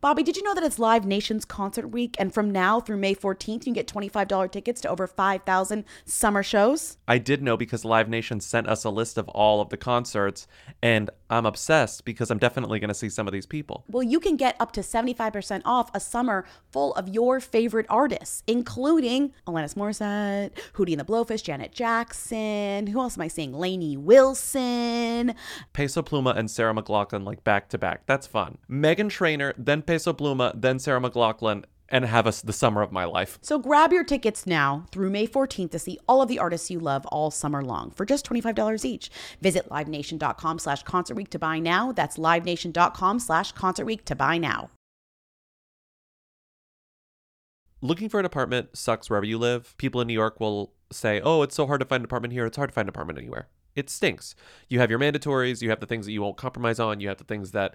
Bobby, did you know that it's Live Nation's concert week, and from now through May 14th, you can get $25 tickets to over 5,000 summer shows? I did know because Live Nation sent us a list of all of the concerts, and I'm obsessed because I'm definitely going to see some of these people. Well, you can get up to 75% off a summer full of your favorite artists, including Alanis Morissette, Hootie and the Blowfish, Janet Jackson. Who else am I seeing? Lainey Wilson. Peso Pluma and Sarah McLachlan, like back to back. That's fun. Megan Trainor, then Peso Pluma, then Sarah McLachlan, and have the summer of my life. So grab your tickets now through May 14th to see all of the artists you love all summer long for just $25 each. Visit LiveNation.com/Concert Week to buy now. That's LiveNation.com/Concert Week to buy now. Looking for an apartment sucks wherever you live. People in New York will say, oh, it's so hard to find an apartment here. It's hard to find an apartment anywhere. It stinks. You have your mandatories. You have the things that you won't compromise on. You have the things that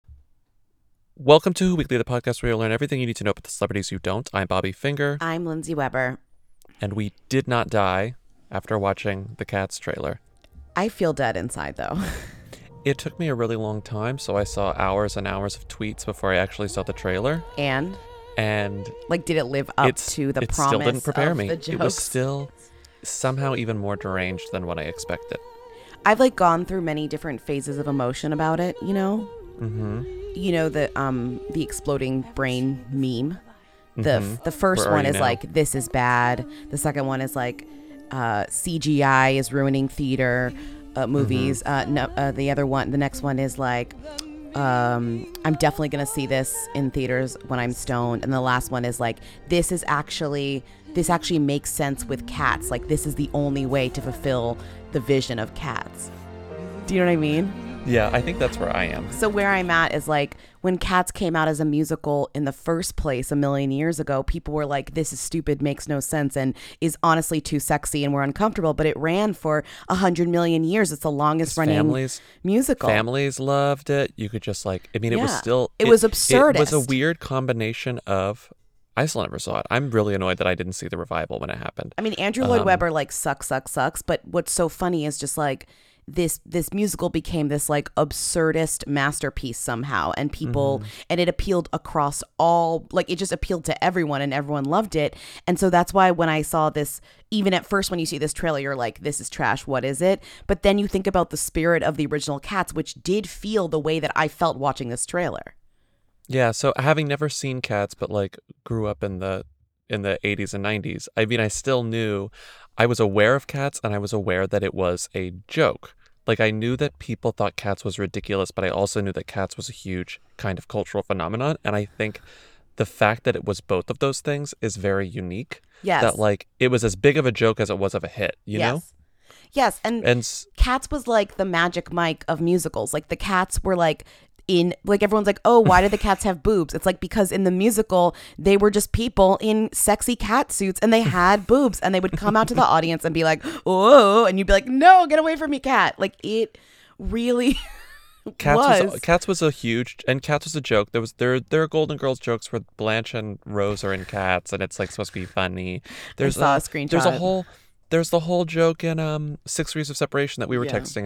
Welcome to Who Weekly, the podcast where you'll learn everything you need to know about the celebrities you don't. I'm Bobby Finger. I'm Lindsay Weber. And we did not die after watching the Cats trailer. I feel dead inside, though. It took me a really long time, so I saw hours and hours of tweets before I actually saw the trailer. And like, did it live up to the promise? It still didn't prepare me. It was still somehow even more deranged than what I expected. I've like gone through many different phases of emotion about it, you know? Mm-hmm. You know, the exploding brain meme. The first one is now, like, this is bad. The second one is like, CGI is ruining theater movies. The next one is like, I'm definitely gonna see this in theaters when I'm stoned. And the last one is like, this actually makes sense with Cats. Like, this is the only way to fulfill the vision of Cats. Do you know what I mean? Yeah, I think that's where I am. So where I'm at is like, when Cats came out as a musical in the first place a million years ago, people were like, this is stupid, makes no sense, and is honestly too sexy, and we're uncomfortable. But it ran for 100 million years. It's the longest running musical. Families loved it. You could just like, I mean, it was still... It was absurdist. It was a weird combination of... I still never saw it. I'm really annoyed that I didn't see the revival when it happened. I mean, Andrew Lloyd Webber like sucks. But what's so funny is just like... This musical became this like absurdist masterpiece somehow, and people and it appealed across all, like, it just appealed to everyone and everyone loved it. And so that's why when I saw this, even at first when you see this trailer, you're like, this is trash, what is it? But then you think about the spirit of the original Cats, which did feel the way that I felt watching this trailer. Yeah, so having never seen Cats, but like grew up in the 80s and 90s, I mean, I still knew, I was aware of Cats, and I was aware that it was a joke. Like, I knew that people thought Cats was ridiculous, but I also knew that Cats was a huge kind of cultural phenomenon. And I think the fact that it was both of those things is very unique. Yes. That, like, it was as big of a joke as it was of a hit, you know? Yes. And Cats was like the Magic Mike of musicals. Like, the Cats were like... in, like, everyone's like, oh, why do the cats have boobs? It's like, because in the musical they were just people in sexy cat suits and they had boobs, and they would come out to the audience and be like, oh, and you'd be like, no, get away from me, cat. Like, it really Cats was a joke. There are Golden Girls jokes where Blanche and Rose are in Cats, and it's like supposed to be funny. There's the whole joke in 6 Degrees of Separation that we were texting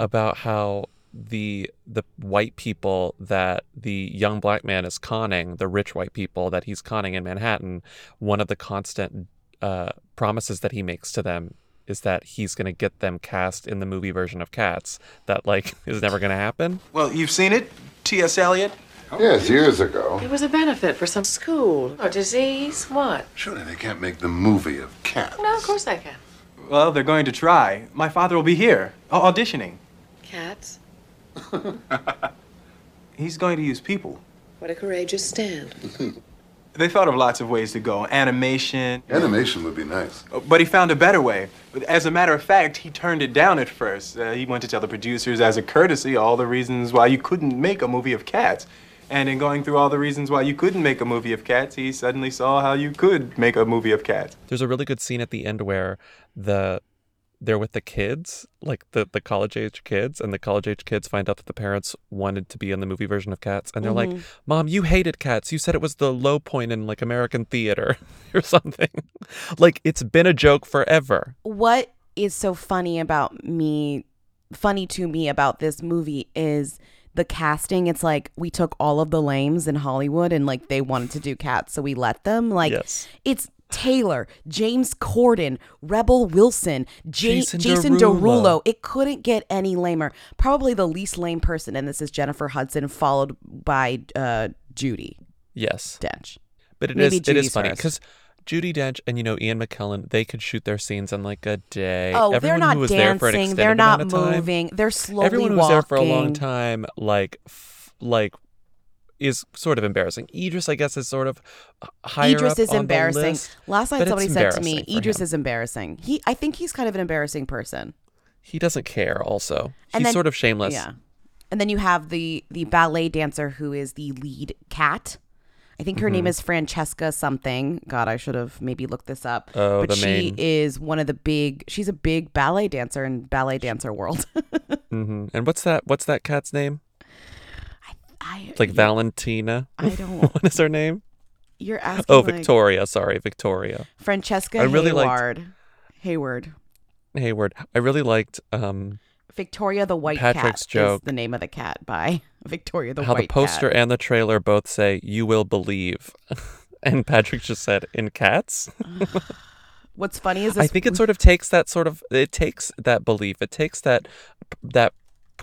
about how the white people that the young black man is conning, the rich white people that he's conning in Manhattan, one of the constant promises that he makes to them is that he's going to get them cast in the movie version of Cats. That, like, is never going to happen. Well, you've seen it, T.S. Eliot. Yes, years ago. It was a benefit for some school or disease. What? Surely they can't make the movie of Cats. No, of course they can. Well, they're going to try. My father will be here, auditioning. Cats? He's going to use people. What a courageous stand. They thought of lots of ways to go. Animation. Animation would be nice. But he found a better way. As a matter of fact, he turned it down at first. He went to tell the producers as a courtesy all the reasons why you couldn't make a movie of Cats. And in going through all the reasons why you couldn't make a movie of Cats, he suddenly saw how you could make a movie of Cats. There's a really good scene at the end where they're with the kids, like the college-age kids, and the college-age kids find out that the parents wanted to be in the movie version of Cats, and they're like, Mom, you hated Cats. You said it was the low point in, like, American theater or something. Like, it's been a joke forever. What is so funny to me about this movie is the casting. It's like we took all of the lames in Hollywood and, like, they wanted to do Cats, so we let them. Like, yes. It's Taylor, James Corden, Rebel Wilson, Jason Derulo. It couldn't get any lamer. Probably the least lame person, and this is Jennifer Hudson, followed by Judi. Yes, Dench. But it is funny because Judi Dench and Ian McKellen, they could shoot their scenes in like a day. Oh, everyone they're not was dancing. They're not moving. They're slowly walking. Everyone who was there for a long time, like. Is sort of embarrassing. Idris, I guess, is sort of higher Idris up is on embarrassing. The list, Last night somebody said to me, Idris is embarrassing. I think he's kind of an embarrassing person. He doesn't care also. He's sort of shameless. Yeah. And then you have the ballet dancer who is the lead cat. I think her name is Francesca something. God, I should have maybe looked this up. Oh, but she's a big ballet dancer in ballet dancer world. And what's that cat's name? Valentina. I don't. What is her name? You're asking. Oh, Victoria. Sorry, Victoria. Francesca Hayward. I really liked. Victoria the White Patrick's Cat joke, is the name of the cat by Victoria the White Cat. How the poster and the trailer both say, "You will believe." And Patrick just said, "In Cats?" What's funny is this. I think it sort of takes that belief. It takes that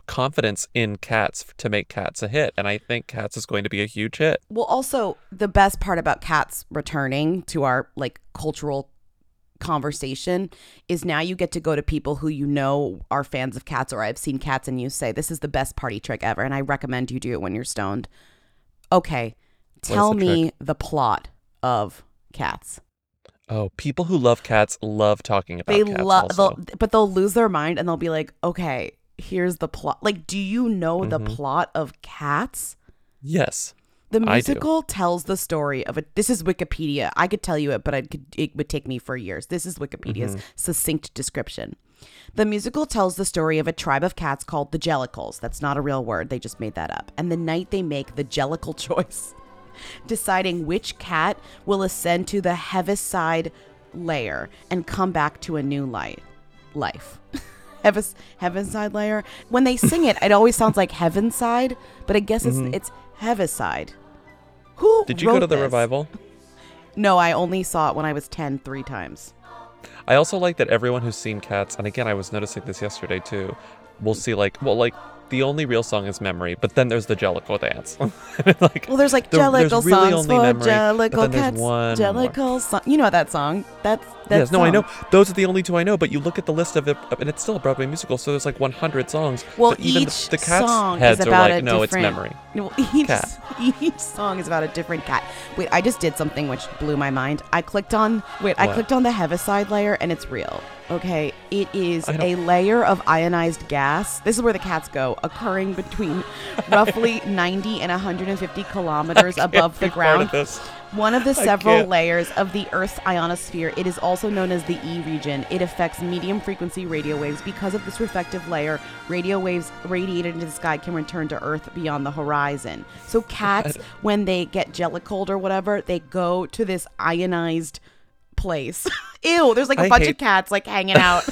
confidence in Cats to make Cats a hit, and I think Cats is going to be a huge hit. Well, also the best part about Cats returning to our cultural conversation is now you get to go to people who are fans of Cats or I've seen Cats, and you say, this is the best party trick ever, and I recommend you do it when you're stoned. Okay, tell me the plot of Cats. Oh, people who love Cats love talking about Cats also. But they'll lose their mind and they'll be like, okay, here's the plot. Like, do you know the plot of Cats? Yes. The musical tells the story of this is Wikipedia. I could tell you it, but it would take me for years. This is Wikipedia's succinct description. The musical tells the story of a tribe of cats called the Jellicles. That's not a real word. They just made that up. And the night they make the Jellicle choice, deciding which cat will ascend to the Heaviside layer and come back to a new life. Heaviside layer. When they sing it, it always sounds like Heavenside, but I guess it's Heaviside. Who did you go to the revival? No, I only saw it when I was 10 three times. I also like that everyone who's seen Cats, and again, I was noticing this yesterday too, will see the only real song is Memory, but then there's the Jellicle dance. There's Jellicle songs for Jellicle cats. Jellicle song. You know that song. Yes, no, I know. Those are the only two I know, but you look at the list of it, and it's still a Broadway musical, so there's 100 songs. Well, even each the cat's song heads is about are like, no, it's Memory. Well, each song is about a different cat. Wait, I just did something which blew my mind. I clicked on the Heaviside layer, and it's real. Okay, it is a layer of ionized gas. This is where the cats go, occurring between roughly 90 and 150 kilometers above the ground. One of the several layers of the Earth's ionosphere. It is also known as the E region. It affects medium frequency radio waves. Because of this reflective layer, radio waves radiated into the sky can return to Earth beyond the horizon. So cats, when they get jellicled or whatever, they go to this ionized place. Ew, there's a bunch of cats hanging out.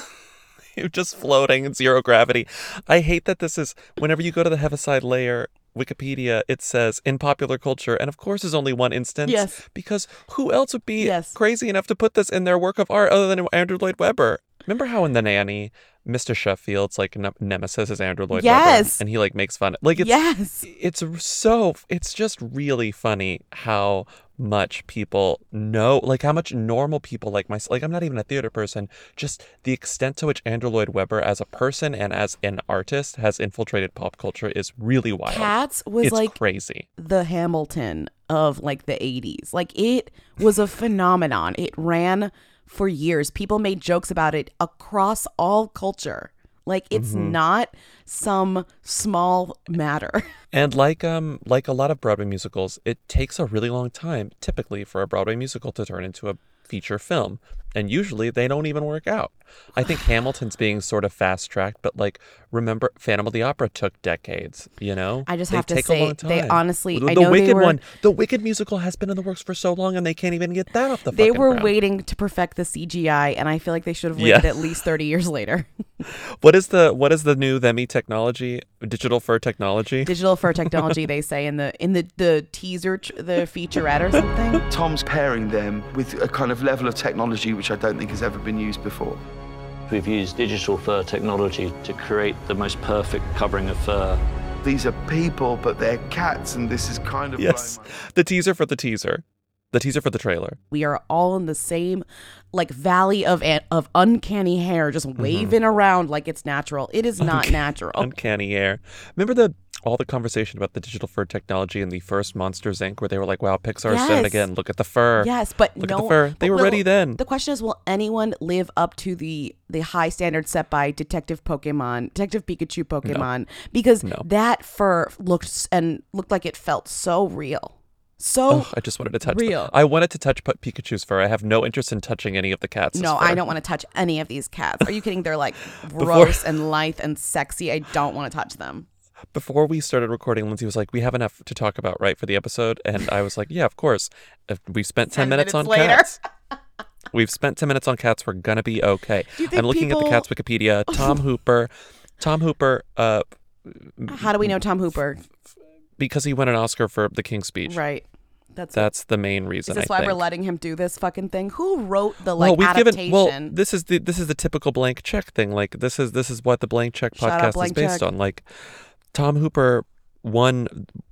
You're just floating in zero gravity. I hate that this is, whenever you go to the Heaviside layer, Wikipedia, it says in popular culture, and of course there's only one instance. Yes. Because who else would be crazy enough to put this in their work of art other than Andrew Lloyd Webber? Remember how in The Nanny, Mr. Sheffield's like nemesis is Andrew Lloyd Webber, and he like makes fun. Like it's just really funny how much people know, like how much normal people like myself, like I'm not even a theater person, just the extent to which Andrew Lloyd Webber as a person and as an artist has infiltrated pop culture is really wild. Cats was crazy. The Hamilton of like the 80s. Like it was a phenomenon. It ran for years. People made jokes about it across all culture. Like it's not some small matter. And like a lot of Broadway musicals, it takes a really long time typically for a Broadway musical to turn into a feature film. And usually they don't even work out. I think Hamilton's being sort of fast-tracked, but like, remember, Phantom of the Opera took decades, you know? I just have to say, they honestly... The Wicked musical has been in the works for so long and they can't even get that off the fucking ground. They were waiting to perfect the CGI and I feel like they should have waited at least 30 years later. What is the new Vemi technology? Digital fur technology? Digital fur technology, they say in the teaser, the featurette or something. Tom's pairing them with a kind of level of technology which I don't think has ever been used before. We've used digital fur technology to create the most perfect covering of fur. These are people, but they're cats, and this is kind of... Yes, the teaser for the teaser. The teaser for the trailer. We are all in the same, like, valley of uncanny hair, just waving around like it's natural. It is not natural. Uncanny hair. Remember all the conversation about the digital fur technology in the first Monsters, Inc., where they were like, wow, Pixar's done it again. Look at the fur. Yes, but look at the fur. They were ready then. The question is, will anyone live up to the high standards set by Detective Pikachu Pokemon? No. Because that fur looked like it felt so real. I just wanted to touch them. I wanted to touch Pikachu's fur. I have no interest in touching any of the cats. No, fur. I don't want to touch any of these cats. Are you kidding? They're like gross and lithe and sexy. I don't want to touch them. Before we started recording, Lindsay was like, we have enough to talk about, right, for the episode? And I was like, yeah, of course. If we've spent 10 minutes on cats. We've spent 10 minutes on cats. We're going to be okay. I'm looking at the Cats Wikipedia. Tom Hooper. How do we know Tom Hooper? Because he won an Oscar for The King's Speech. Right. That's the main reason. Is this why we're letting him do this fucking thing? Who wrote the adaptation? This is the typical blank check thing. Like this is what the Blank Check podcast is based on. Like Tom Hooper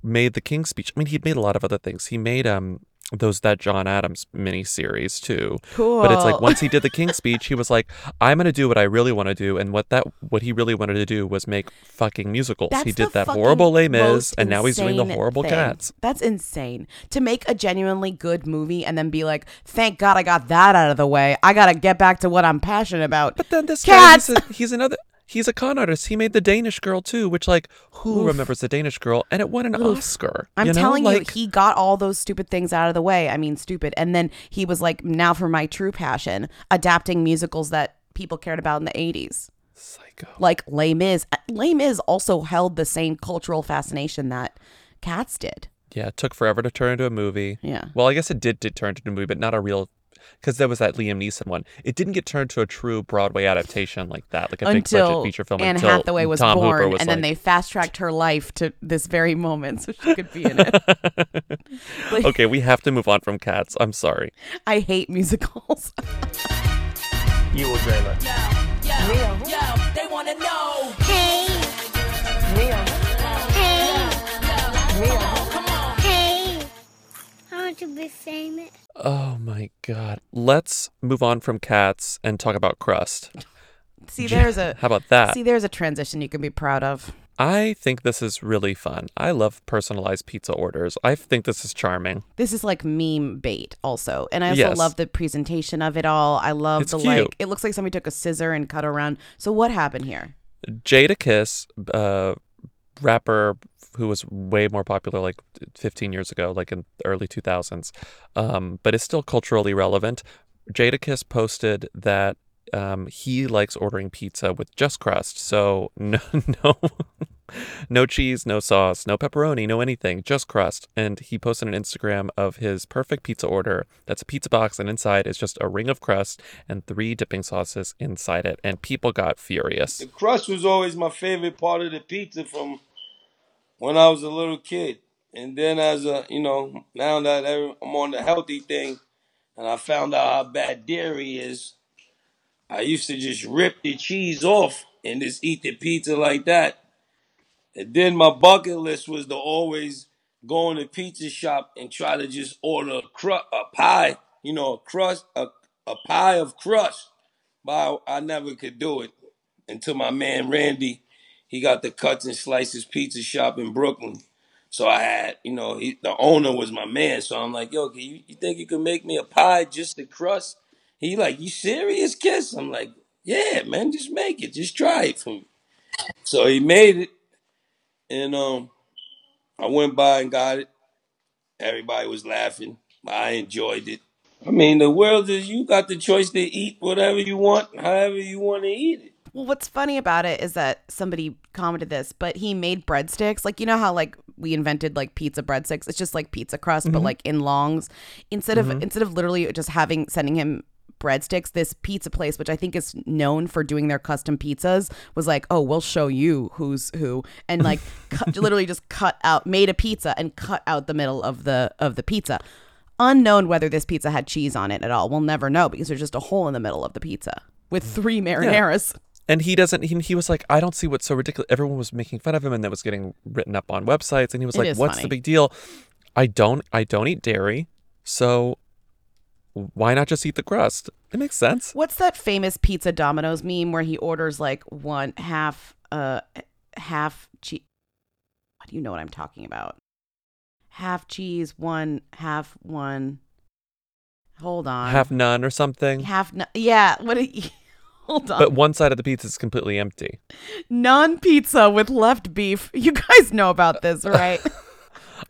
made The King's Speech. I mean, he'd made a lot of other things. He made that John Adams miniseries too. Cool. But it's like once he did The King's Speech, he was like, I'm gonna do what I really want to do, and what he really wanted to do was make fucking musicals. He did that horrible Les Mis, and now he's doing the horrible Cats. That's insane. To make a genuinely good movie and then be like, thank God I got that out of the way. I gotta get back to what I'm passionate about. But then this Cats! Guy, He's a con artist. He made The Danish Girl, too, which, like, who remembers The Danish Girl? And it won an Oscar. I'm telling you, he got all those stupid things out of the way. I mean, stupid. And then he was like, now for my true passion, adapting musicals that people cared about in the 80s. Psycho. Like Les Mis. Les Mis also held the same cultural fascination that Cats did. Yeah, it took forever to turn into a movie. Yeah. Well, I guess it did turn into a movie, but not a real... Because there was that Liam Neeson one. It didn't get turned to a true Broadway adaptation like that, like a big budget feature film until Anne Hathaway was born, and then they fast-tracked her life to this very moment so she could be in it. Okay, we have to move on from Cats. I'm sorry. I hate musicals. You will dream it. Yo, they want to know. Hey. Real. Hey. Real. Come on. Hey. I want to be famous. Oh my God. Let's move on from Cats and talk about crust. How about that? See, there's a transition you can be proud of. I think this is really fun. I love personalized pizza orders. I think this is charming. This is like meme bait also. And I also love the presentation of it all. I love it's cute. Like, it looks like somebody took a scissor and cut around. So what happened here? Jadakiss, rapper who was way more popular like 15 years ago, like in the early 2000s, but is still culturally relevant. Jadakiss posted that he likes ordering pizza with just crust. So no cheese, no sauce, no pepperoni, no anything, just crust. And he posted an Instagram of his perfect pizza order. That's a pizza box, and inside is just a ring of crust and 3 dipping sauces inside it. And people got furious. The crust was always my favorite part of the pizza from when I was a little kid. And then now that I'm on the healthy thing and I found out how bad dairy is, I used to just rip the cheese off and just eat the pizza like that. And then my bucket list was to always go in the pizza shop and try to just order a pie, you know, a pie of crust. But I never could do it until my man Randy, he got the Cuts and Slices pizza shop in Brooklyn. So I had, you know, the owner was my man. So I'm like, yo, you think you can make me a pie, just the crust? He like, you serious, Kiss? I'm like, yeah, man, just make it. Just try it for me. So he made it. And I went by and got it. Everybody was laughing. I enjoyed it. I mean, the world is, you got the choice to eat whatever you want, however you want to eat it. Well, what's funny about it is that somebody commented this, but he made breadsticks. Like, you know how, like, we invented, like, pizza breadsticks? It's just, like, pizza crust, mm-hmm. but, like, in longs. Instead of literally just sending him breadsticks, this pizza place, which I think is known for doing their custom pizzas, was like, oh, we'll show you who's who, and like literally just made a pizza and cut out the middle of the pizza. Unknown whether this pizza had cheese on it at all. We'll never know because there's just a hole in the middle of the pizza with three marinaras. Yeah. And he was like, I don't see what's so ridiculous. Everyone was making fun of him and that was getting written up on websites, and he was like, what's funny. The big deal? I don't eat dairy, so why not just eat the crust? It makes sense. What's that famous pizza Domino's meme where he orders like one half cheese? You know what I'm talking about? Half cheese, one. Hold on. Half none or something. Half none. Yeah. Hold on. But one side of the pizza is completely empty. Non-pizza with left beef. You guys know about this, right?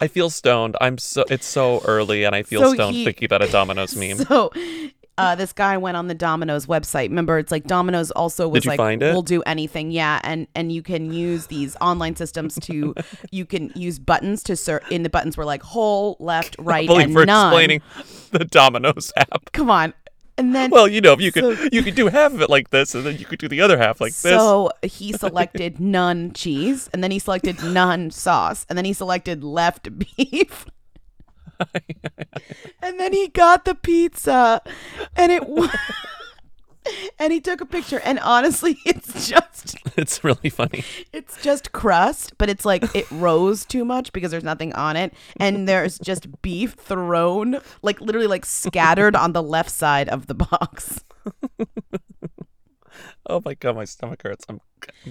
I feel stoned. It's so early and I feel stoned thinking about a Domino's meme. So this guy went on the Domino's website. Remember, it's like Domino's also was like, we'll do anything. Yeah. And you can use these online systems to, you can use buttons to search. And the buttons were like whole, left, right, and none. Explaining the Domino's app. Come on. And then, well, you know, if you could do half of it like this, and then you could do the other half like this. So he selected none cheese, and then he selected none sauce, and then he selected left beef, and then he got the pizza, and and he took a picture. And honestly, it's really funny. It's just crust, but it's like it rose too much because there's nothing on it. And there's just beef thrown, like literally like scattered on the left side of the box. Oh my God, my stomach hurts. I'm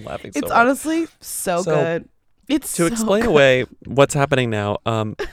laughing so much. It's honestly so good. It's to explain away what's happening now.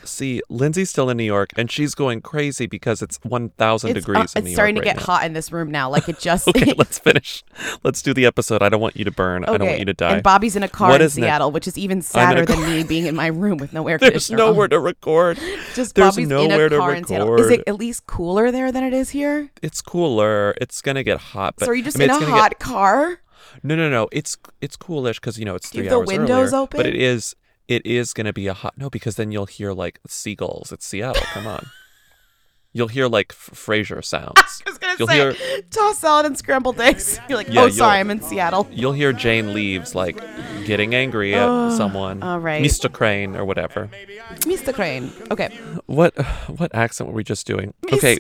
See, Lindsay's still in New York, and she's going crazy because it's 1,000 degrees in New York. It's starting to get hot in this room now. Like it just. Okay, let's finish. Let's do the episode. I don't want you to burn. Okay. I don't want you to die. And Bobby's in a car in Seattle, which is even sadder than me being in my room with no air conditioner. There's nowhere to record. Just Bobby's nowhere in a car in Seattle. Is it at least cooler there than it is here? It's cooler. It's gonna get hot. But, so are you just in a hot car? No. It's coolish because you know it's 3 hours earlier. The windows open, but it is going to be a hot no because then you'll hear like seagulls. It's Seattle. Come on, you'll hear like Frasier sounds. I was going to say toss salad and scrambled eggs. You're like, oh, sorry, I'm in Seattle. You'll hear Jane Leaves like getting angry at someone. All right, Mr. Crane or whatever. Mr. Crane. Okay. What accent were we just doing? Okay.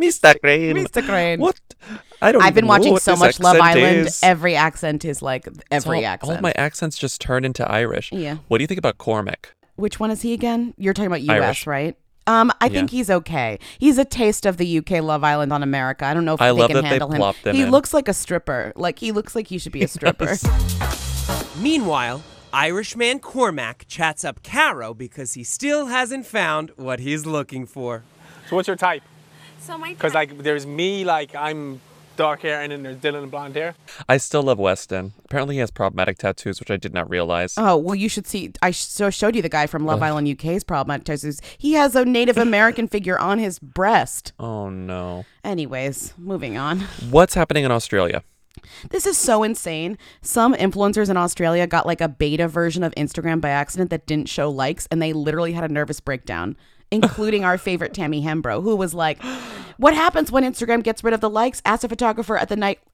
Mr. Crane. What? I've been watching so much Love Island. Is. Every accent is like every accent. All my accents just turn into Irish. Yeah. What do you think about Cormac? Which one is he again? You're talking about U.S., Irish. Right? I think he's okay. He's a taste of the UK Love Island on America. I don't know if I they love can that handle they him. Them he in. Looks like a stripper. Like he looks like he should be a stripper. Meanwhile, Irishman Cormac chats up Caro because he still hasn't found what he's looking for. So what's your type? Because like there's me, like I'm dark hair, and then there's Dylan blonde hair. I still love Weston. Apparently he has problematic tattoos, which I did not realize. Oh, well, you should see. I showed you the guy from Love Island UK's problematic tattoos. He has a Native American figure on his breast. Oh, no. Anyways, moving on. What's happening in Australia? This is so insane. Some influencers in Australia got like a beta version of Instagram by accident that didn't show likes, and they literally had a nervous breakdown. Including our favorite Tammy Hembro, who was like, what happens when Instagram gets rid of the likes? Asked a photographer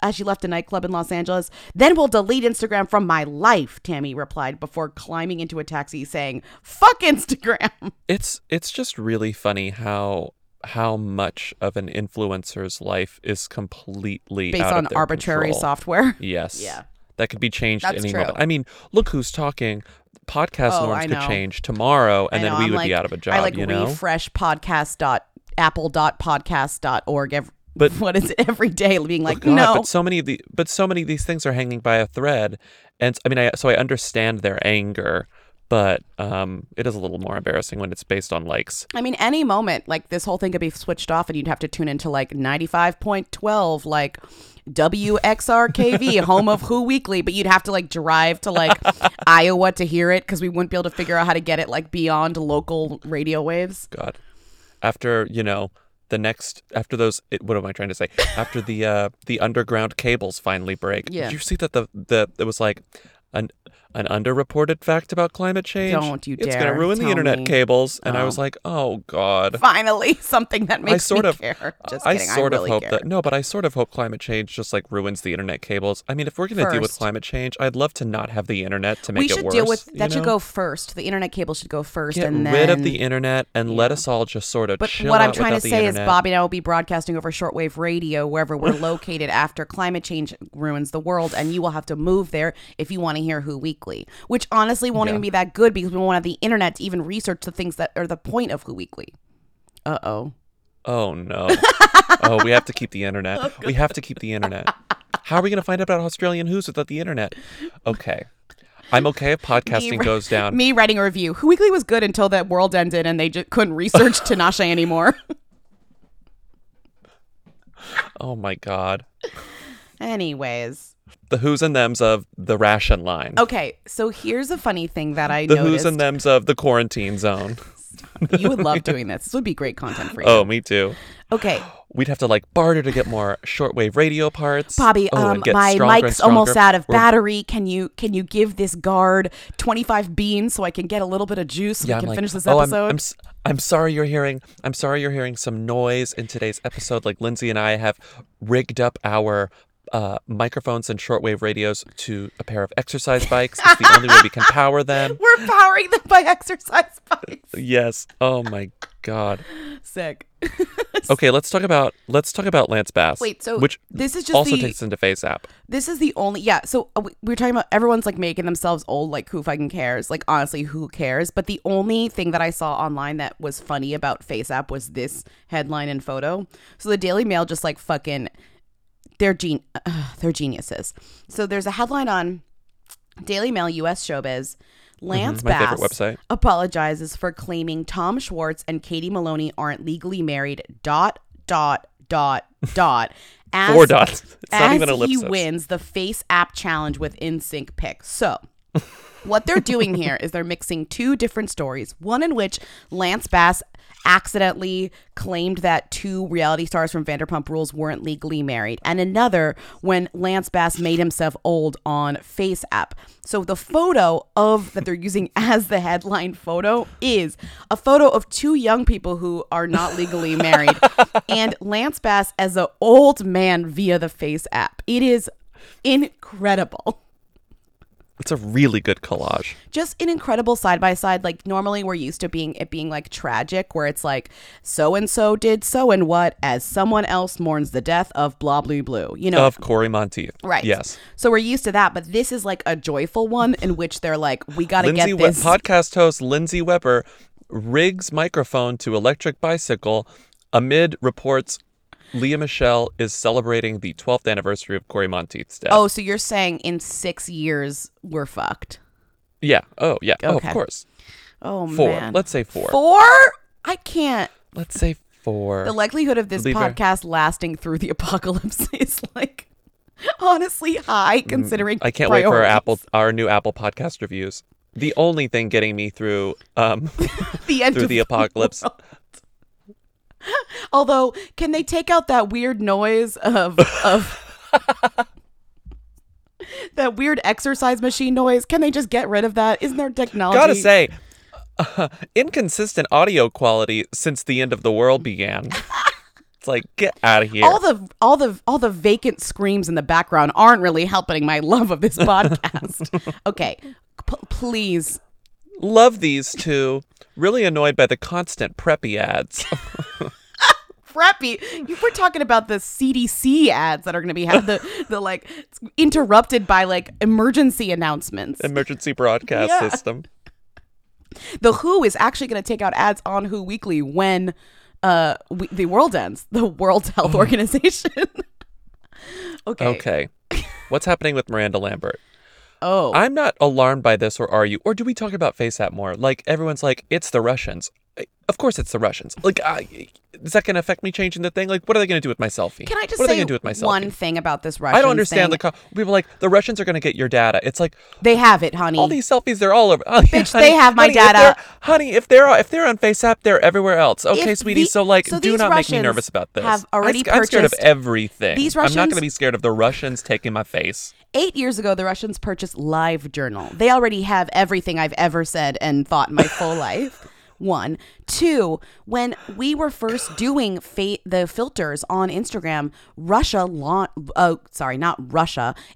as she left a nightclub in Los Angeles. Then we'll delete Instagram from my life, Tammy replied before climbing into a taxi saying, fuck Instagram. It's just really funny how how much of an influencer's life is completely based on arbitrary control. Software. Yes. Yeah. That could be changed any moment. I mean, Look Who's Talking. Podcast norms could change tomorrow, and then we would be out of a job. I refresh podcast.apple.podcast.org. But what is it every day? Being like, God, no. But so many of these things are hanging by a thread, and I mean, I understand their anger, but it is a little more embarrassing when it's based on likes. I mean, any moment, like this whole thing could be switched off, and you'd have to tune into like 95.12, like. WXRKV, home of Who Weekly, but you'd have to drive to Iowa to hear it because we wouldn't be able to figure out how to get it beyond local radio waves. God, after after the underground cables finally break. Yeah. Did you see that the it was an underreported fact about climate change? Don't you dare! It's going to ruin the internet cables, and I was like, "Oh God!" Finally, something that makes me care. Just kidding. I sort of hope climate change just ruins the internet cables. I mean, if we're going to deal with climate change, I'd love to not have the internet to make it worse. We should deal with that. Should go first. The internet cable should go first, and then get rid of the internet and let us all just sort of. But chill what I'm out trying to say is, Bobby and I will be broadcasting over shortwave radio wherever we're located after climate change ruins the world, and you will have to move there if you want to hear Who Weekly. Which honestly won't even be that good because we won't have the internet to even research the things that are the point of Who Weekly. Uh-oh. Oh, no. Oh, we have to keep the internet. Oh, we have to keep the internet. How are we going to find out about Australian Who's without the internet? Okay. I'm okay if podcasting goes down. Me writing a review. Who Weekly was good until the world ended and they just couldn't research Tinashe anymore. Oh, my God. Anyways. The who's and thems of the ration line. Okay, so here's a funny thing that I noticed. The who's and thems of the quarantine zone. You would love doing this. This would be great content for you. Oh, me too. Okay. We'd have to barter to get more shortwave radio parts. Bobby, my mic's almost out of battery. Can you give this guard 25 beans so I can get a little bit of juice so we can finish this episode? I'm sorry you're hearing some noise in today's episode. Lindsay and I have rigged up our microphones and shortwave radios to a pair of exercise bikes. It's the only way we can power them. We're powering them by exercise bikes. Yes. Oh my God. Sick. Okay, let's talk about Lance Bass. Wait, so which this is just also takes into FaceApp. This is the only So we're talking about everyone's making themselves old. Who fucking cares? Honestly, who cares? But the only thing that I saw online that was funny about FaceApp was this headline and photo. So the Daily Mail just fucking. They're geniuses. So there's a headline on Daily Mail U.S. Showbiz. Lance Bass apologizes for claiming Tom Schwartz and Katie Maloney aren't legally married. ... Four dots. It's not even ellipsis. He wins the FaceApp challenge with NSYNC pick. So what they're doing here is they're mixing two different stories. One in which Lance Bass accidentally claimed that two reality stars from Vanderpump Rules weren't legally married, and another when Lance Bass made himself old on FaceApp. So the photo that they're using as the headline photo is a photo of two young people who are not legally married and Lance Bass as an old man via the FaceApp. It is incredible. It's a really good collage. Just an incredible side by side. Normally we're used to it being tragic, where it's so and so did so and what as someone else mourns the death of blah blue blue. Of Corey Monteith. Right. Yes. So we're used to that, but this is a joyful one in which they're we got to get this. Podcast host Lindsay Weber rigs microphone to electric bicycle amid reports. Leah Michele is celebrating the 12th anniversary of Corey Monteith's death. Oh, so you're saying in 6 years we're fucked? Yeah. Oh, yeah. Okay. Oh, of course. Oh, four. Man. Let's say four. Four? I can't. Let's say four. The likelihood of this podcast lasting through the apocalypse is honestly high, considering I can't wait for our new Apple podcast reviews. The only thing getting me through the end through of the apocalypse. World. Although, can they take out that weird noise of that weird exercise machine noise? Can they just get rid of that? Isn't there technology? Gotta say, inconsistent audio quality since the end of the world began. It's get out of here. All the vacant screams in the background aren't really helping my love of this podcast. Okay, please. Love these two. Really annoyed by the constant preppy ads. crappy. You were talking about the CDC ads that are going to be had, the like interrupted by like emergency announcements. Emergency broadcast system. The WHO is actually going to take out ads on WHO Weekly when the world ends. The World Health Organization. Okay. What's happening with Miranda Lambert? Oh. I'm not alarmed by this, or are you? Or do we talk about FaceApp more? Like, everyone's like, it's the Russians. Of course it's the Russians. Like, is that going to affect me changing the thing? Like, what are they going to do with my selfie? Can I just say one thing about this Russian thing? I don't understand the... People are like, the Russians are going to get your data. It's like... They have it, honey. All these selfies, they're all over... Bitch, they have my data. Honey, if they're on FaceApp, they're everywhere else. Okay, sweetie, so like, do not make me nervous about this. I'm scared of everything. I'm not going to be scared of the Russians taking my face. 8 years ago, the Russians purchased LiveJournal. They already have everything I've ever said and thought in my full life. 1, 2, when we were first doing the filters on Instagram,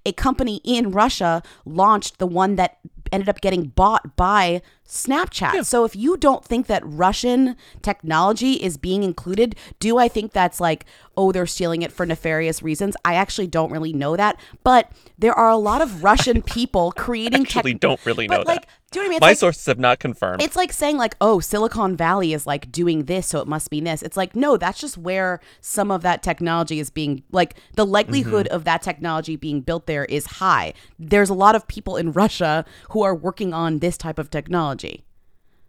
a company in Russia launched the one that ended up getting bought by Snapchat. Yeah. So if you don't think that Russian technology is being included, do I think that's like, oh, they're stealing it for nefarious reasons? I actually don't really know that. But there are a lot of Russian people creating tech. I actually don't really know that. Do you know what I mean? My sources have not confirmed. It's like saying like, oh, Silicon Valley is like doing this, so it must mean this. It's like, no, that's just where some of that technology is being, like, the likelihood of that technology being built there is high. There's a lot of people in Russia who are working on this type of technology.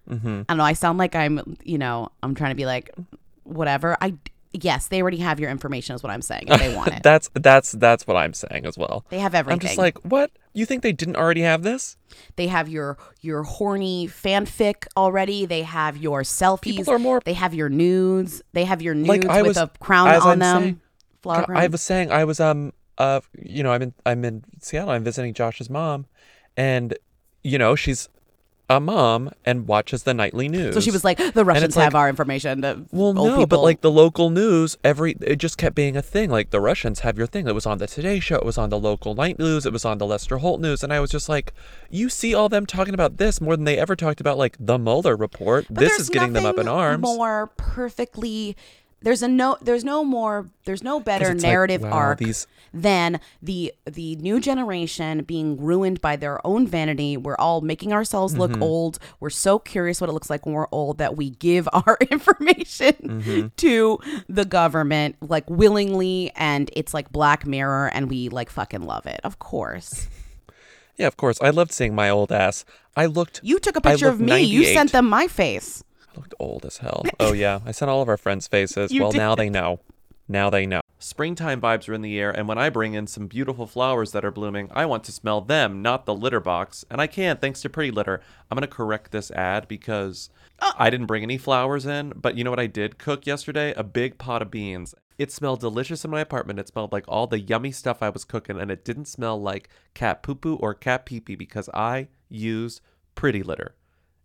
Mm-hmm. I don't know. I sound like I'm trying to be like, whatever. Yes, they already have your information is what I'm saying. If they want it. That's what I'm saying as well. They have everything. I'm just like, what? You think they didn't already have this? They have your horny fanfic already. They have your selfies. People are more... They have your nudes. They have your nudes a crown on them. Flower crown. I was saying I was I'm in Seattle. I'm visiting Josh's mom, and she's a mom and watches the nightly news. So she was like, the Russians have our information. But like the local news, it just kept being a thing. Like the Russians have your thing. It was on the Today Show. It was on the local night news. It was on the Lester Holt news. And I was just like, you see all them talking about this more than they ever talked about like the Mueller report. But this is getting them up in arms. There's no better narrative arc than the new generation being ruined by their own vanity. We're all making ourselves look old. We're so curious what it looks like when we're old that we give our information to the government like willingly, and it's like Black Mirror, and we like fucking love it. Of course. Yeah, of course. I loved seeing my old ass. You took a picture of me. 98. You sent them my face. Looked old as hell. Oh yeah, I sent all of our friends' faces. Now they know. Springtime vibes are in the air, and when I bring in some beautiful flowers that are blooming, I want to smell them, not the litter box. And I can, thanks to Pretty Litter. I'm going to correct this ad because I didn't bring any flowers in, but you know what I did cook yesterday? A big pot of beans. It smelled delicious in my apartment. It smelled like all the yummy stuff I was cooking, and it didn't smell like cat poo-poo or cat pee-pee because I used Pretty Litter.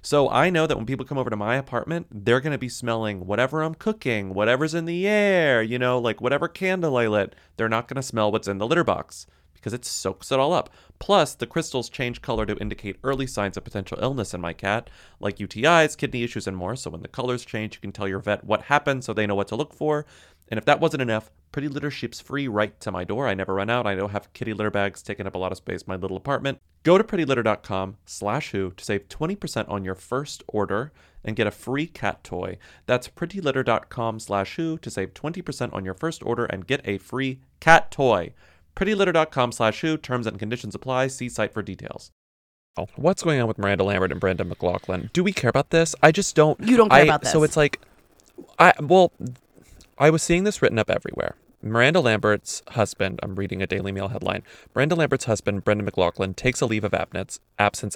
So I know that when people come over to my apartment, they're going to be smelling whatever I'm cooking, whatever's in the air, like whatever candle I lit. They're not going to smell what's in the litter box because it soaks it all up. Plus, the crystals change color to indicate early signs of potential illness in my cat, like UTIs, kidney issues, and more. So when the colors change, you can tell your vet what happened so they know what to look for. And if that wasn't enough, Pretty Litter ships free right to my door. I never run out. I don't have kitty litter bags taking up a lot of space in my little apartment. Go to prettylitter.com/who to save 20% on your first order and get a free cat toy. That's prettylitter.com/who to save 20% on your first order and get a free cat toy. prettylitter.com/who. Terms and conditions apply. See site for details. What's going on with Miranda Lambert and Miranda McLachlan? Do we care about this? I just don't. You don't care about this. So it's like, I was seeing this written up everywhere. Miranda Lambert's husband, I'm reading a Daily Mail headline, Miranda Lambert's husband, Brendan McLachlan, takes a leave of absence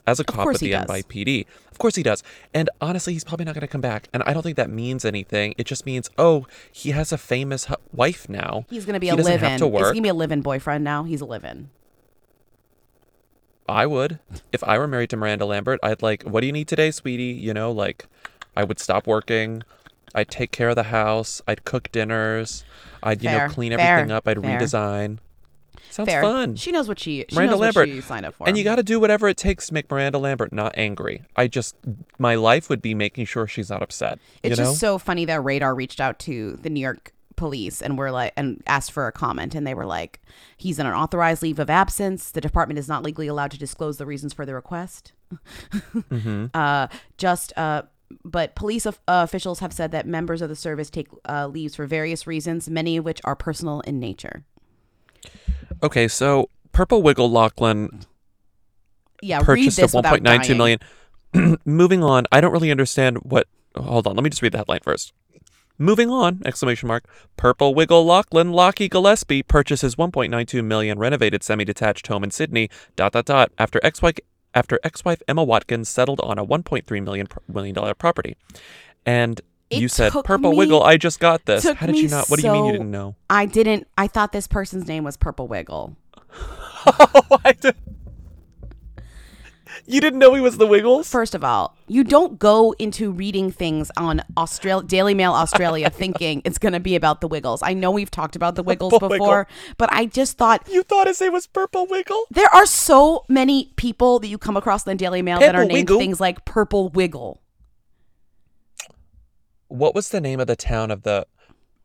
as a cop at the end by PD. Of course he does. And honestly, he's probably not going to come back. And I don't think that means anything. It just means, oh, he has a famous wife now. He's going to be a live-in. He doesn't have to work. Is he going to be a live-in boyfriend now? He's a live-in. I would. If I were married to Miranda Lambert, I'd like, what do you need today, sweetie? You know, like, I would stop working. I'd take care of the house. I'd cook dinners. I'd, clean everything up. I'd redesign. Sounds fun. She knows what she signed up for. And you got to do whatever it takes to make Miranda Lambert not angry. My life would be making sure she's not upset. It's just so funny that Radar reached out to the New York police and asked for a comment, and they were like, he's on an unauthorized leave of absence. The department is not legally allowed to disclose the reasons for the request. Mm-hmm. But police officials have said that members of the service take leaves for various reasons, many of which are personal in nature. Okay, so Purple Wiggle Lachlan purchased a $1.92 million. Moving on, I don't really understand what... Hold on, let me just read the headline first. Moving on, exclamation mark, Purple Wiggle Lachlan Lockie Gillespie purchases $1.92 million renovated semi-detached home in Sydney, ... after ex-wife Emma Watkins settled on a $1.3 million property. And you said, Purple Wiggle, I just got this. How did you not? What do you mean you didn't know? I didn't. I thought this person's name was Purple Wiggle. Oh, you didn't know he was the Wiggles? First of all, you don't go into reading things on Daily Mail Australia thinking it's going to be about the Wiggles. I know we've talked about the Wiggles before, but I just thought... You thought his name was Purple Wiggle? There are so many people that you come across in the Daily Mail that are named things like Purple Wiggle. What was the name of the town of the...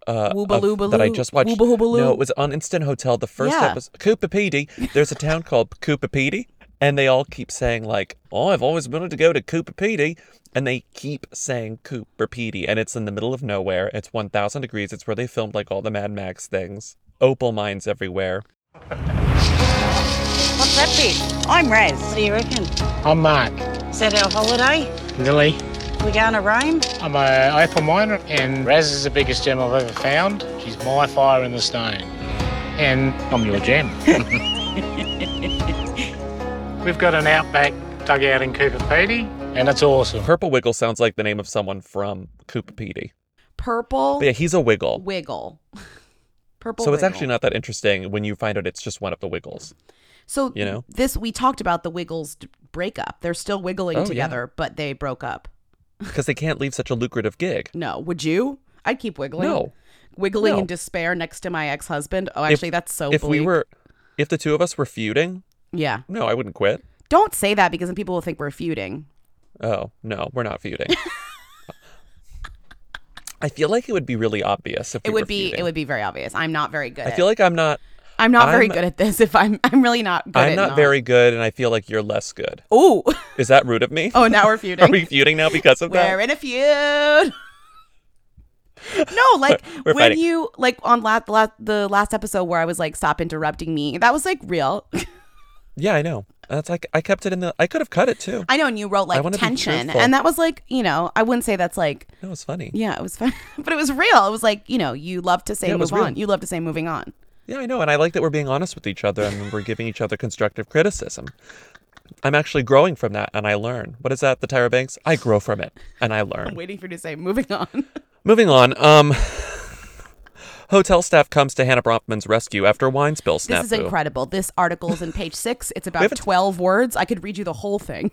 that I just watched? No, it was on Instant Hotel. The first episode... Coopapedi. There's a town called Coopapedi. And they all keep saying, like, oh, I've always wanted to go to Coopapedi. And they keep saying Coopapedi. And it's in the middle of nowhere. It's 1,000 degrees. It's where they filmed, like, all the Mad Max things. Opal mines everywhere. What's that bit? I'm Raz. What do you reckon? I'm Mark. Is that our holiday? Lily. We going to Rome? I'm an opal miner. And Raz is the biggest gem I've ever found. She's my fire in the stone. And I'm your gem. We've got an outback dugout in Coopapedi, and it's awesome. Purple Wiggle sounds like the name of someone from Coopapedi. Purple? But yeah, he's a Wiggle. Wiggle. Purple Wiggle. So it's actually not that interesting when you find out it's just one of the Wiggles. So this, we talked about the Wiggles breakup. They're still wiggling together, but they broke up. Because they can't leave such a lucrative gig. No. Would you? I'd keep wiggling. No. Wiggling in despair next to my ex-husband. Oh, actually, that's so bleak. If the two of us were feuding... Yeah. No, I wouldn't quit. Don't say that because then people will think we're feuding. Oh, no, we're not feuding. I feel like it would be really obvious if we were feuding. It would be very obvious. I'm not very good at it. I feel like I'm not very good at this. If I'm really not good at it. I'm not very good, and I feel like you're less good. Ooh. Is that rude of me? Oh, now we're feuding. Are we feuding now because of that? We're in a feud. No, like when fighting. You like on the last episode where I was like, stop interrupting me. That was like real. Yeah, I know. That's like I kept it in the. I could have cut it too. I know, and you wrote like tension, and that was like I wouldn't say that's like. No, it was funny. Yeah, it was funny, but it was real. It was like you love to say move on. You love to say moving on. Yeah, I know, and I like that we're being honest with each other and we're giving each other constructive criticism. I'm actually growing from that, and I learn. What is that? The Tyra Banks? I grow from it, and I learn. I'm waiting for you to say moving on. Moving on. Hotel staff comes to Hannah Bronfman's rescue after wine spill snafu. This is incredible. This article is in page 6. It's about 12 words. I could read you the whole thing.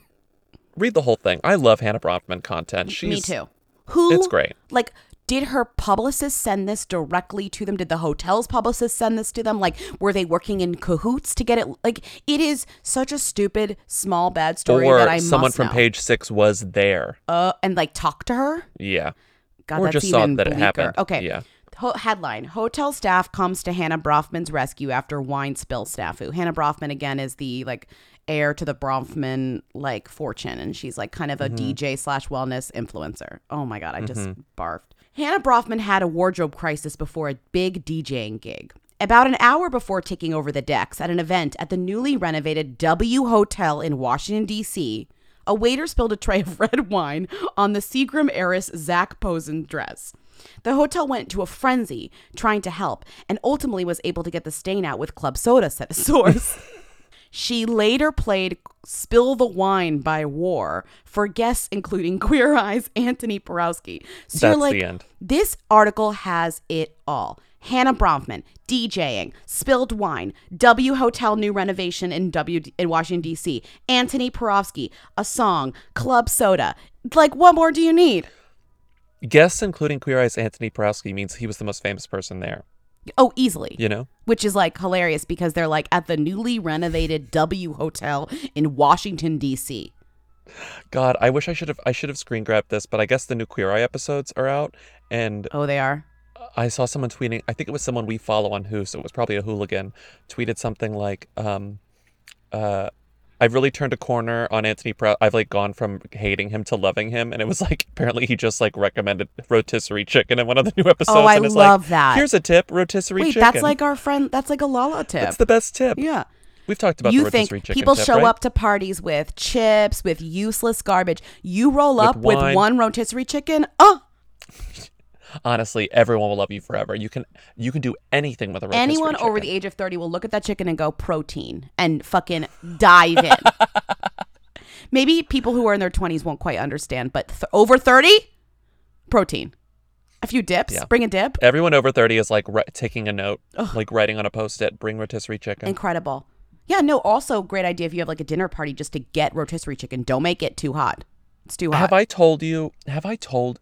Read the whole thing. I love Hannah Bronfman content. Me too. It's great. Like, did her publicist send this directly to them? Did the hotel's publicist send this to them? Like, were they working in cahoots to get it? Like, it is such a stupid, small, bad story that I must know. Or someone from page 6 was there. And like talked to her? Yeah. God, or just saw that it happened. Okay. Yeah. Headline, hotel staff comes to Hannah Bronfman's rescue after wine spill snafu. Hannah Bronfman, again, is the like heir to the Bronfman like fortune. And she's like kind of a DJ / wellness influencer. Oh, my God. I just barfed. Hannah Bronfman had a wardrobe crisis before a big DJing gig. About an hour before taking over the decks at an event at the newly renovated W Hotel in Washington, D.C., a waiter spilled a tray of red wine on the Seagram heiress Zach Posen's dress. The hotel went into a frenzy trying to help and ultimately was able to get the stain out with club soda, said a source. She later played Spill the Wine by War for guests including Queer Eye's Anthony Porowski. So that's, you're like, the end. This article has it all. Hannah Bronfman, DJing, Spilled Wine, W Hotel New Renovation in Washington, D.C., Anthony Porowski, a song, Club Soda. Like, what more do you need? Guests including Queer Eye's Anthony Porowski means he was the most famous person there. Oh, easily. You know? Which is, like, hilarious because they're, like, at the newly renovated W Hotel in Washington, D.C. God, I wish I should have screen grabbed this, but I guess the new Queer Eye episodes are out. And oh, they are? I saw someone tweeting, I think it was someone we follow on Who, so it was probably a hooligan, tweeted something like, I've really turned a corner on Anthony Porowski. I've, like, gone from hating him to loving him. And it was like, apparently he just, like, recommended rotisserie chicken in one of the new episodes. Oh, I and it's love like, that. Here's a tip, rotisserie chicken. Wait, that's like our friend, that's like a Lala tip. That's the best tip. Yeah. We've talked about the rotisserie chicken tip, right? You think people show up to parties with chips, with useless garbage. You roll up with one rotisserie chicken. Oh! Honestly, everyone will love you forever. You can do anything with a rotisserie chicken. Anyone over the age of 30 will look at that chicken and go, protein, and fucking dive in. Maybe people who are in their 20s won't quite understand, but over 30, protein. A few dips, yeah. Bring a dip. Everyone over 30 is like taking a note, like writing on a Post-it, bring rotisserie chicken. Incredible. Yeah, no, also great idea if you have like a dinner party just to get rotisserie chicken. Don't make it too hot. It's too hot. Have I told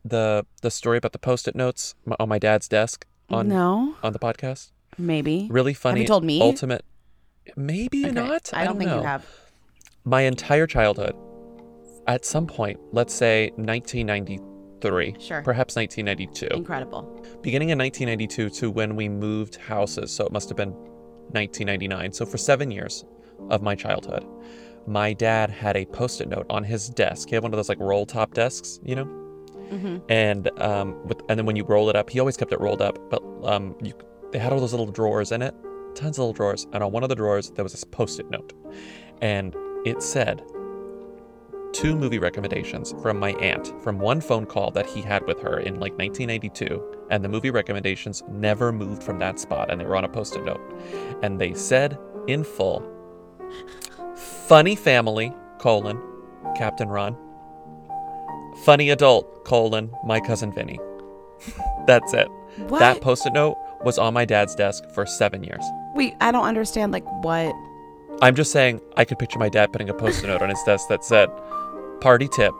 the story about the Post-it notes on my dad's desk on the podcast? Maybe. Really funny. Have you told me? Ultimate. Maybe okay. Not. I don't think you have. My entire childhood, at some point, let's say 1993. Sure. Perhaps 1992. Incredible. Beginning in 1992 to when we moved houses. So it must have been 1999. So for 7 years of my childhood, my dad had a Post-it note on his desk. He had one of those like roll top desks, you know? Mm-hmm. And then when you roll it up, he always kept it rolled up, but they had all those little drawers in it, tons of little drawers. And on one of the drawers, there was this Post-it note. And it said, 2 movie recommendations from my aunt from one phone call that he had with her in like 1992. And the movie recommendations never moved from that spot. And they were on a Post-it note. And they said in full, Funny Family, colon, Captain Ron. Funny Adult, colon, My Cousin Vinny. That's it. What? That Post-it note was on my dad's desk for 7 years. Wait, I don't understand, like, what? I'm just saying I could picture my dad putting a Post-it note on his desk that said, party tip,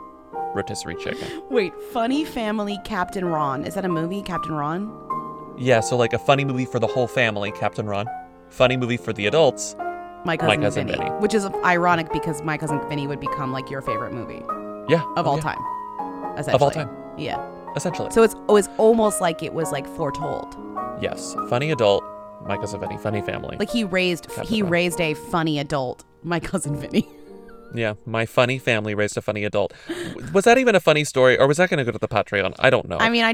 rotisserie chicken. Wait, Funny Family, Captain Ron. Is that a movie, Captain Ron? Yeah, so like a funny movie for the whole family, Captain Ron. Funny movie for the adults, My Cousin Vinny. Which is ironic because My Cousin Vinny would become like your favorite movie. Yeah. Of all time. Essentially. Of all time. Yeah. Essentially. So it was almost like it was like foretold. Yes. Funny Adult, My Cousin Vinny. Funny Family. Like he raised a funny adult, My Cousin Vinny. Yeah. My funny family raised a funny adult. Was that even a funny story, or was that going to go to the Patreon? I don't know. I mean, I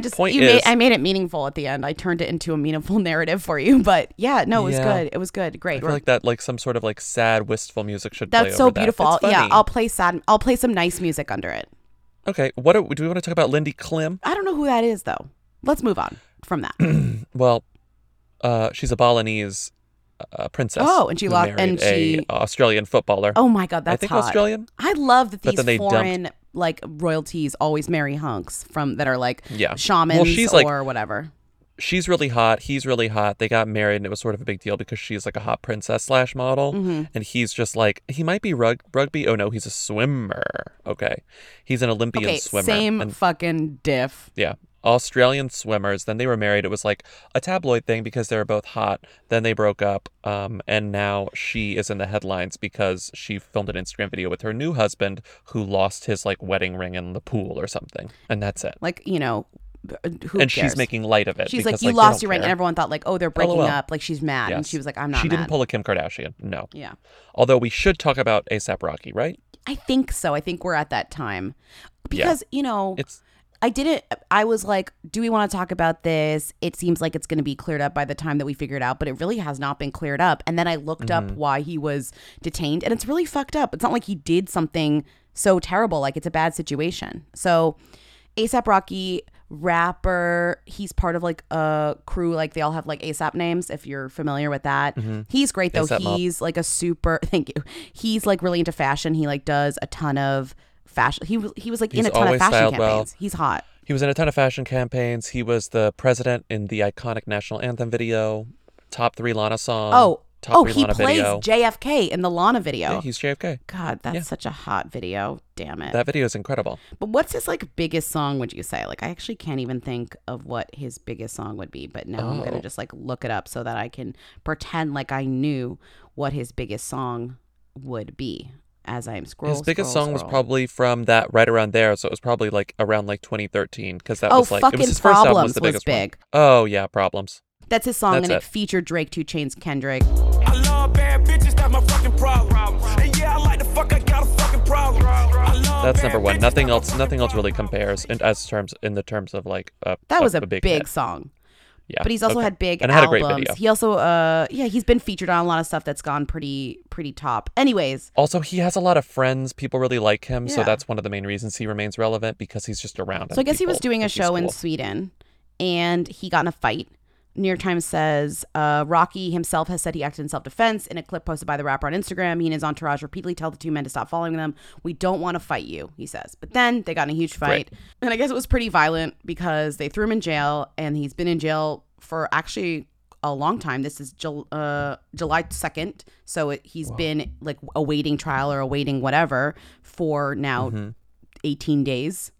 made it meaningful at the end. I turned it into a meaningful narrative for you. But yeah, no, it was good. It was good. Great. I feel like that, like some sort of like sad, wistful music should play over that. That's so beautiful. Yeah, I'll play some nice music under it. Okay. Do we want to talk about Lindy Klim? I don't know who that is, though. Let's move on from that. Well, she's a Balinese princess. Oh, and she married a Australian footballer. Oh my God, that's hot. I think hot. Australian. I love that these foreign like royalties always marry hunks from that are like shamans or whatever. She's really hot. He's really hot. They got married, and it was sort of a big deal because she's like a hot princess / model, mm-hmm. and he's just like, he might be rugby. Oh no, he's a swimmer. Okay, he's an Olympian swimmer. Same fucking diff. Yeah. Australian swimmers. Then they were married. It was like a tabloid thing because they were both hot. Then they broke up, and now she is in the headlines because she filmed an Instagram video with her new husband who lost his like wedding ring in the pool or something, and that's it. Like, you know, who and cares? She's making light of it. She's because, like, you lost your ring, and everyone thought like, oh, they're breaking up. Like, she's mad, and she was like, I'm not. She didn't pull a Kim Kardashian. No. Yeah. Although we should talk about ASAP Rocky, right? I think so. I think we're at that time because you know it's. I was like, do we want to talk about this? It seems like it's going to be cleared up by the time that we figure it out, but it really has not been cleared up. And then I looked up why he was detained, and it's really fucked up. It's not like he did something so terrible. Like, it's a bad situation. So ASAP Rocky rapper. He's part of like a crew, like they all have like ASAP names, if you're familiar with that. Mm-hmm. He's great though. ASAP he's mob. Like a super, thank you. He's like really into fashion. He like does a ton of fashion. He was like he's in a ton of fashion campaigns. Well. He's hot. He was in a ton of fashion campaigns. He was the president in the iconic National Anthem video, top 3 Lana song. Oh, he plays JFK in the Lana video. Yeah, he's JFK. God, that's such a hot video. Damn it. That video is incredible. But what's his like biggest song, would you say? Like, I actually can't even think of what his biggest song would be. But now I'm going to just like look it up so that I can pretend like I knew what his biggest song would be as I'm scrolling. His biggest song was probably from that right around there. So it was probably like around like 2013 because that was like it was his first album was the biggest big. One. Oh, yeah. Problems. That's his song, and it featured Drake, 2 Chainz, Kendrick. I love bad bitches, that's my fucking problem. And yeah, I like the fuck, I got a fucking problem. That's number one. Nothing else really compares in terms of like that was a big song. Yeah, but he's also had big and albums. Had a great video. He also, he's been featured on a lot of stuff that's gone pretty top. Anyways. Also, he has a lot of friends. People really like him, so that's one of the main reasons he remains relevant because he's just around. So I guess he was doing a show in Sweden, and he got in a fight. New York Times says Rocky himself has said he acted in self-defense. In a clip posted by the rapper on Instagram, he and his entourage repeatedly tell the 2 men to stop following them. We don't want to fight you, he says. But then they got in a huge fight. Right. And I guess it was pretty violent because they threw him in jail. And he's been in jail for actually a long time. This is July 2nd. So he's been like awaiting trial or awaiting whatever for now 18 days.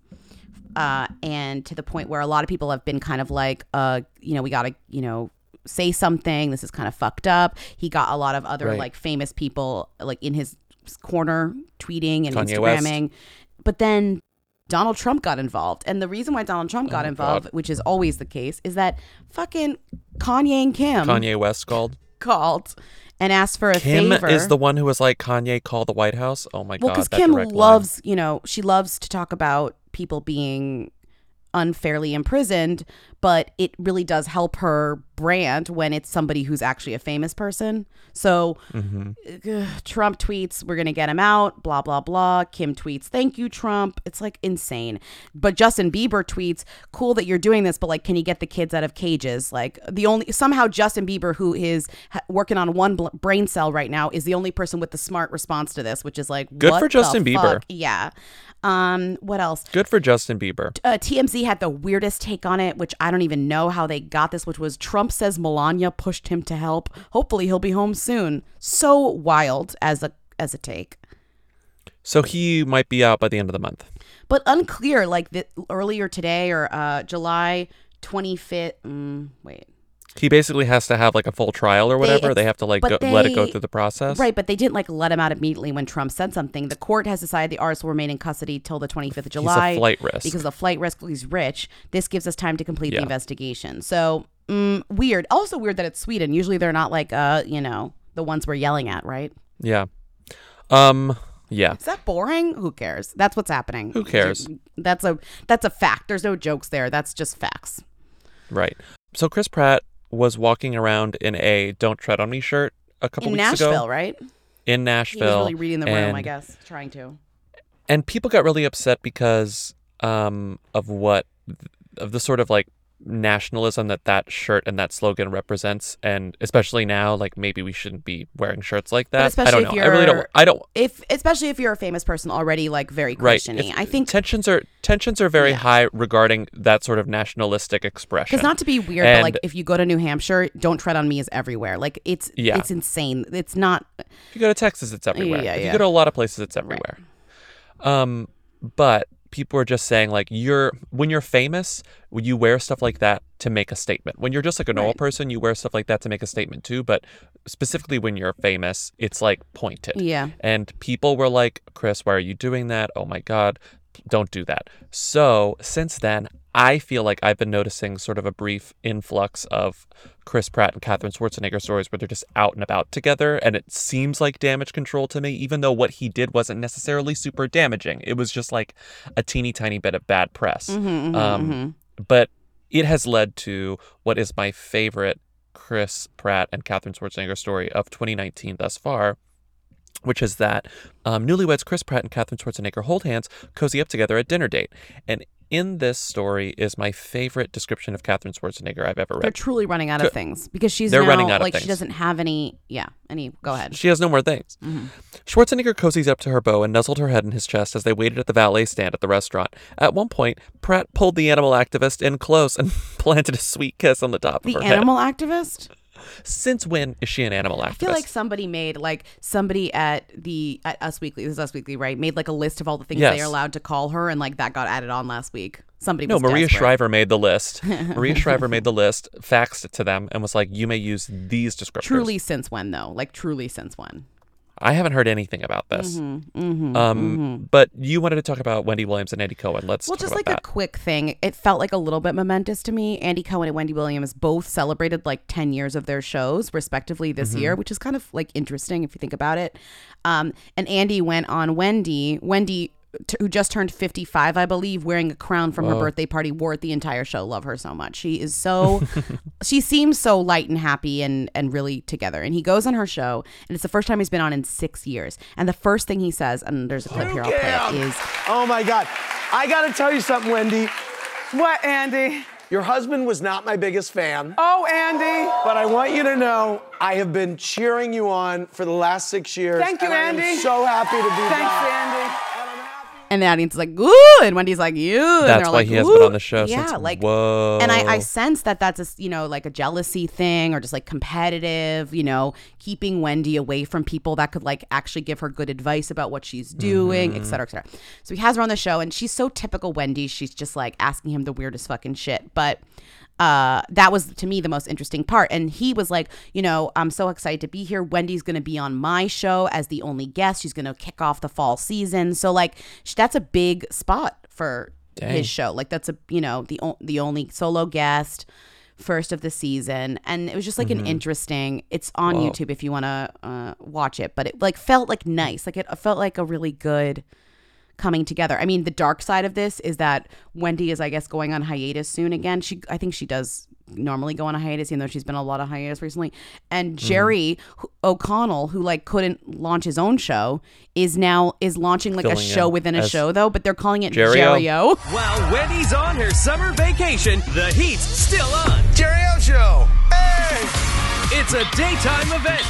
And to the point where a lot of people have been kind of like, we got to, say something. This is kind of fucked up. He got a lot of other like famous people like in his corner tweeting and Kanye Instagramming. West. But then Donald Trump got involved. And the reason why Donald Trump got involved, which is always the case, is that fucking Kanye and Kim. Kanye West called. And asked for a favor. Kim is the one who was like, Kanye, call the White House. Oh, my God. Well, because Kim loves, she loves to talk about people being unfairly imprisoned, but it really does help her brand when it's somebody who's actually a famous person. So Trump tweets, we're going to get him out, blah, blah, blah. Kim tweets, thank you, Trump. It's like insane. But Justin Bieber tweets, cool that you're doing this, but like, can you get the kids out of cages? Like somehow Justin Bieber, who is working on one brain cell right now, is the only person with the smart response to this, which is like, good what for Justin the Bieber. Fuck? Yeah. What else? Good for Justin Bieber. TMZ had the weirdest take on it, which I don't even know how they got this, which was Trump says Melania pushed him to help. Hopefully he'll be home soon. So wild as a take. So he might be out by the end of the month. But unclear, like earlier today or July 25th. Wait. He basically has to have like a full trial or whatever. They have to like let it go through the process. Right. But they didn't like let him out immediately when Trump said something. The court has decided the artist will remain in custody till the 25th of July. He's a flight risk. Because of the flight risk, he's rich. This gives us time to complete the investigation. So weird. Also weird that it's Sweden. Usually they're not like, the ones we're yelling at. Right. Yeah. Yeah. Is that boring? Who cares? That's what's happening. Who cares? That's a fact. There's no jokes there. That's just facts. Right. So Chris Pratt was walking around in a "Don't Tread on Me" shirt a couple weeks ago. In Nashville, right? In Nashville, he was really reading the room, I guess, trying to. And people got really upset because of the sort of like nationalism that shirt and that slogan represents, and especially now, like maybe we shouldn't be wearing shirts like that. But especially I don't know. I really don't. I don't. If especially if you're a famous person already, like very Christian-y, I think tensions are very high regarding that sort of nationalistic expression. Because not to be weird, but like if you go to New Hampshire, "Don't Tread on Me" is everywhere. Like it's insane. It's not. If you go to Texas, it's everywhere. Yeah, if you go to a lot of places, it's everywhere. Right. But people are just saying like when you're famous, you wear stuff like that to make a statement. When you're just like a normal person, you wear stuff like that to make a statement too. But specifically when you're famous, it's like pointed. Yeah. And people were like, Chris, why are you doing that? Oh my God, don't do that. So since then, I feel like I've been noticing sort of a brief influx of Chris Pratt and Katherine Schwarzenegger stories where they're just out and about together. And it seems like damage control to me, even though what he did wasn't necessarily super damaging. It was just like a teeny tiny bit of bad press. But it has led to what is my favorite Chris Pratt and Katherine Schwarzenegger story of 2019 thus far, which is that newlyweds Chris Pratt and Katherine Schwarzenegger hold hands, cozy up together at dinner date. And in this story is my favorite description of Katherine Schwarzenegger I've ever read. They're truly running out of things because she's running out of things. She doesn't have any. Yeah. Any. Go ahead. She has no more things. Mm-hmm. Schwarzenegger cozies up to her beau and nuzzled her head in his chest as they waited at the valet stand at the restaurant. At one point, Pratt pulled the animal activist in close and planted a sweet kiss on the top of her head. The animal activist? Since when is she an animal activist? I feel like somebody at Us Weekly, this is Us Weekly, right? Made like a list of all the things they are allowed to call her, and like that got added on last week. Maria Shriver made the list. Maria Shriver made the list, faxed it to them, and was like, "You may use these descriptors." Truly, since when though? Like truly, since when? I haven't heard anything about this. But you wanted to talk about Wendy Williams and Andy Cohen. Let's talk about that. A quick thing. It felt like a little bit momentous to me. Andy Cohen and Wendy Williams both celebrated like 10 years of their shows, respectively, this year, which is kind of like interesting if you think about it. And Andy went on Wendy. Wendy, who just turned 55, I believe, wearing a crown from her birthday party, wore it the entire show. Love her so much. She is so, she seems so light and happy and really together. And he goes on her show, and it's the first time he's been on in 6 years. And the first thing he says, and there's a clip here I'll play, is, "Oh my God, I gotta tell you something, Wendy." "What, Andy?" "Your husband was not my biggest fan." "Oh, Andy." "But I want you to know I have been cheering you on for the last 6 years." "Thank you, Andy. I'm so happy to be here." "Thanks, Andy." And the audience is like, "Ooh," and Wendy's like, "You." That's why he has been on the show. Yeah, like, whoa. And I sense that that's a, you know, like a jealousy thing, or just like competitive, you know, keeping Wendy away from people that could like actually give her good advice about what she's doing, et cetera, et cetera. So he has her on the show, and she's so typical Wendy. She's just like asking him the weirdest fucking shit, but. That was, to me, the most interesting part. And he was like, you know, "I'm so excited to be here. Wendy's going to be on my show as the only guest. She's going to kick off the fall season." So, like, that's a big spot for his show. Like, that's, you know, the only solo guest, first of the season. And it was just, like, an interesting, it's on YouTube if you want to watch it. But it, like, felt, like, nice. Like, it felt like a really good coming together. I mean, the dark side of this is that Wendy is, I guess, going on hiatus soon again. I think she does normally go on a hiatus, even though she's been on a lot of hiatus recently. And Jerry O'Connell, who like couldn't launch his own show, is launching like a show within a show though, but they're calling it Jerry-O. While Wendy's on her summer vacation, the heat's still on. Jerry-O Show. Hey! It's a daytime event.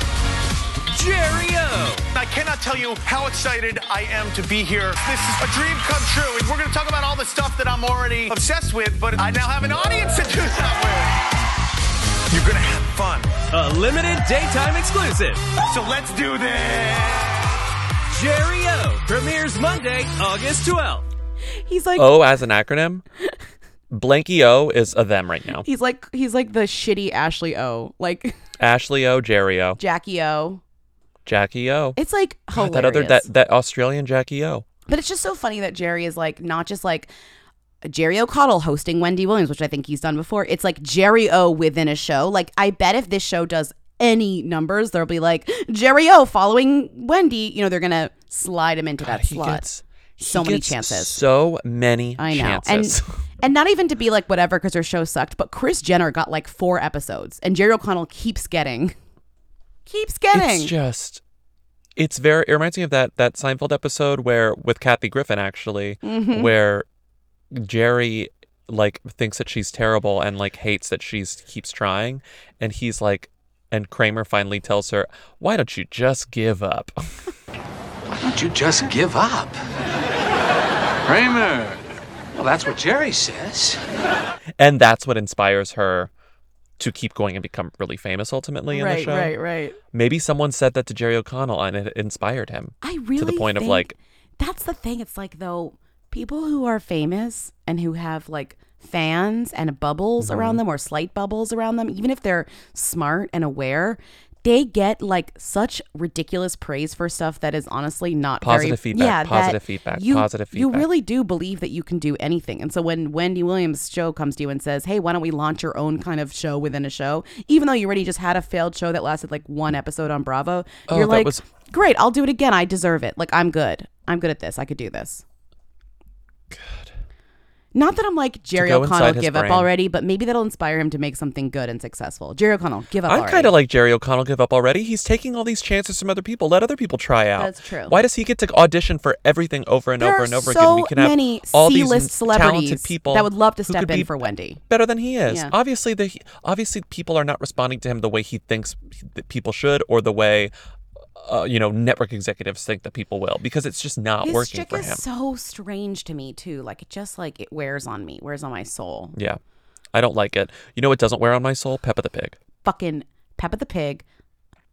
Jerry-O. I cannot tell you how excited I am to be here. This is a dream come true, and we're going to talk about all the stuff that I'm already obsessed with, but I now have an audience to do that with. You're going to have fun. A limited daytime exclusive. So let's do this. Jerry-O premieres Monday, August 12th. He's like... O as an acronym? Blanky O is a them right now. He's like the shitty Ashley O. Like... Ashley O, Jerry-O. Jackie O. Jackie O. It's like hilarious. God, that Australian Jackie O. But it's just so funny that Jerry is like not just like Jerry O'Connell hosting Wendy Williams, which I think he's done before. It's like Jerry-O within a show. Like I bet if this show does any numbers, there'll be like Jerry-O following Wendy. You know, they're gonna slide him into that slot. So many chances. And not even to be like whatever because her show sucked, but Kris Jenner got like 4 episodes, and Jerry O'Connell keeps getting. It reminds me of that Seinfeld episode where with Kathy Griffin actually, where Jerry like thinks that she's terrible and like hates that keeps trying, and he's like, and Kramer finally tells her, "Why don't you just give up?" Why don't you just give up, Kramer? Well, that's what Jerry says. And that's what inspires her to keep going and become really famous ultimately in the show. Right. Maybe someone said that to Jerry O'Connell and it inspired him. To the point of like... That's the thing. It's like, though, people who are famous and who have like fans and bubbles around them or slight bubbles around them, even if they're smart and aware... They get like such ridiculous praise for stuff that is honestly not positive feedback. You really do believe that you can do anything. And so when Wendy Williams' show comes to you and says, "Hey, why don't we launch your own kind of show within a show?" Even though you already just had a failed show that lasted like one episode on Bravo, you're like, "Great, I'll do it again. I deserve it. Like I'm good. I'm good at this. I could do this." Good. Not that I'm like, Jerry O'Connell, give up already, but maybe that'll inspire him to make something good and successful. Jerry O'Connell, give up already. I'm kind of like Jerry O'Connell, give up already. He's taking all these chances from other people. Let other people try out. That's true. Why does he get to audition for everything over and over and over again? We can have all these talented people that would love to step in for Wendy. Better than he is. Yeah. Obviously, people are not responding to him the way he thinks that people should, or the way... network executives think that people will, because it's just not his working for him. This chick is so strange to me, too. Like, it just, like, it wears on me. Wears on my soul. Yeah. I don't like it. You know what doesn't wear on my soul? Peppa the Pig. Fucking Peppa the Pig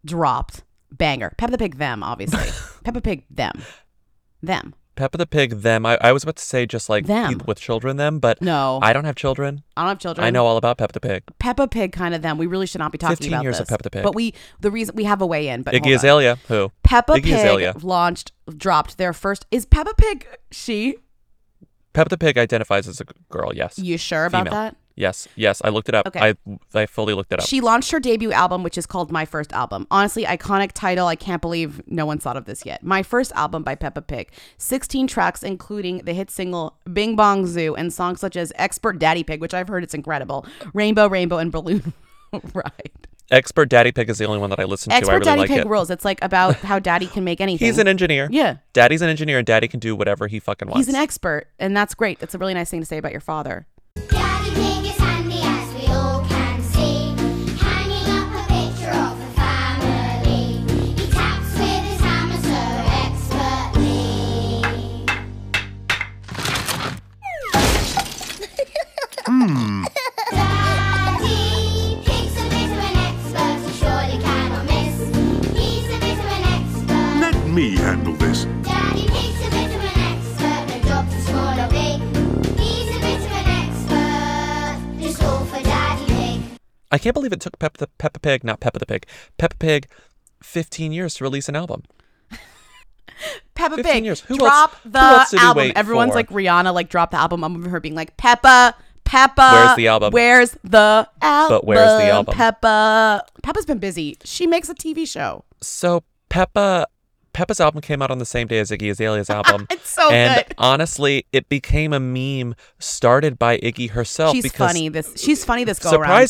dropped. Banger. Peppa the Pig, them, obviously. Peppa Pig, them. Them. Peppa the Pig, them. I was about to say just, like, them. People with children, them, but no. I don't have children. I don't have children. I know all about Peppa the Pig. Peppa Pig, kind of them. We really should not be talking about this. 15 years of Peppa the Pig. But the reason we have a way in, but Iggy Azalea, who? Peppa Pig dropped their first, is Peppa Pig she? Peppa the Pig identifies as a girl, yes. You sure about that? Yes, I looked it up. Okay. I fully looked it up. She launched her debut album, which is called My First Album. Honestly, iconic title. I can't believe no one's thought of this yet. My First Album by Peppa Pig. 16 tracks, including the hit single Bing Bong Zoo and songs such as Expert Daddy Pig, which I've heard it's incredible, Rainbow Rainbow, and Balloon Ride. Expert Daddy Pig is the only one that I listen to. I really like it. Expert Daddy Pig rules. It's like about how daddy can make anything. He's an engineer. Yeah. Daddy's an engineer and daddy can do whatever he fucking wants. He's an expert, and that's great. That's a really nice thing to say about your father. Daddy Pig. Daddy Pig's a bit of an expert, you surely cannot miss. He's a bit of an expert. Let me handle this. Daddy Pig's a bit of an expert, no job too small or big. He's a bit of an expert, just go for Daddy Pig. I can't believe it took Peppa Pig 15 years to release an album. Peppa Pig, years. Who else did we wait for? Everyone's like Rihanna, like dropped the album. I remember her being like, Peppa, where's the album? But where's the album? Peppa's been busy. She makes a TV show. So Peppa's album came out on the same day as Iggy Azalea's album. It's so good. And honestly, it became a meme started by Iggy herself. She's funny this go around.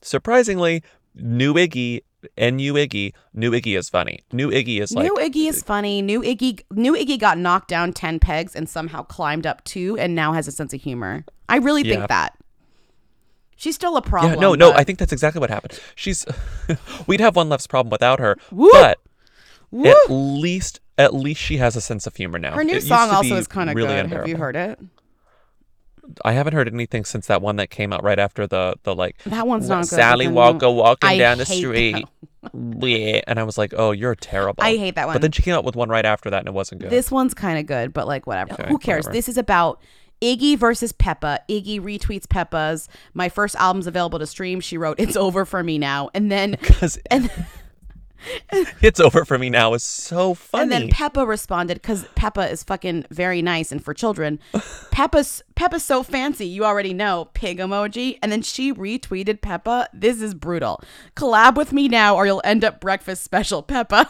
Surprisingly, new Iggy is funny. New Iggy. New Iggy got knocked down 10 pegs and somehow climbed up 2, and now has a sense of humor. I really think that she's still a problem. Yeah, no, I think that's exactly what happened. She's we'd have One Left's problem without her, woo! But woo! At least she has a sense of humor now. Her new song also is kind of really good. Have you heard it? I haven't heard anything since that one that came out right after the like that one's not good. Sally Walker walking down the street. And I was like, oh, you're terrible. I hate that one. But then she came out with one right after that and it wasn't good. This one's kind of good, but like whatever. Okay, who cares? Whatever. This is about Iggy versus Peppa. Iggy retweets Peppa's My First Album's available to stream. She wrote, "It's over for me now." And then "It's over for me now" is so funny. And then Peppa responded, because Peppa is fucking very nice and for children. Peppa's so fancy, you already know, pig emoji. And then she retweeted Peppa, "This is brutal. Collab with me now or you'll end up breakfast special, Peppa."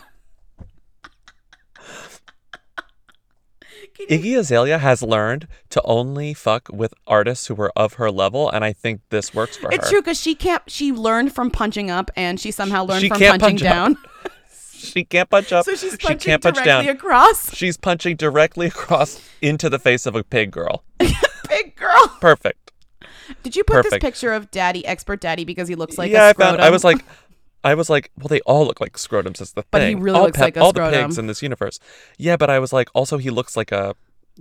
Iggy Azalea has learned to only fuck with artists who were of her level, and I think this works for her. It's true, because she learned from punching up, and she somehow learned from punching down. She can't punch up. So she's punching across. She's punching directly across into the face of a pig girl. Pig girl. Perfect. Did you put this picture of Expert Daddy, because he looks like a scrotum? Yeah, I was like, well, they all look like scrotums. That's the thing. But he really looks like a scrotum. All the pigs in this universe. Yeah, but I was like, also he looks like a,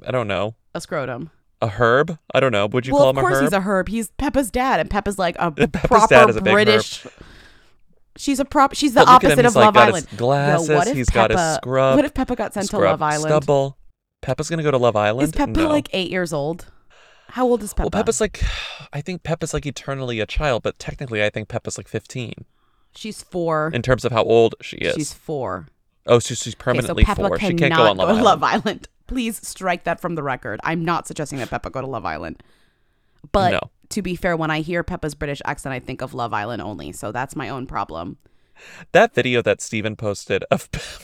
I don't know. A scrotum. A herb? I don't know. Would you call him a herb? Well, of course he's a herb. He's Peppa's dad, and Peppa's like a proper British. Herb. She's a prop. She's the opposite of Love Island. He's got his glasses. He's got his scrub. What if Peppa got sent to Love Island? Stubble. Peppa's going to go to Love Island? Is Peppa like 8 years old? How old is Peppa? Well, Peppa's like eternally a child, but technically I think Peppa's like 15. She's 4. In terms of how old she is. She's 4. Oh, so she's permanently 4. She can't go on Love Island. Please strike that from the record. I'm not suggesting that Peppa go to Love Island. But to be fair, when I hear Peppa's British accent, I think of Love Island only. So that's my own problem. That video that Steven posted of Peppa.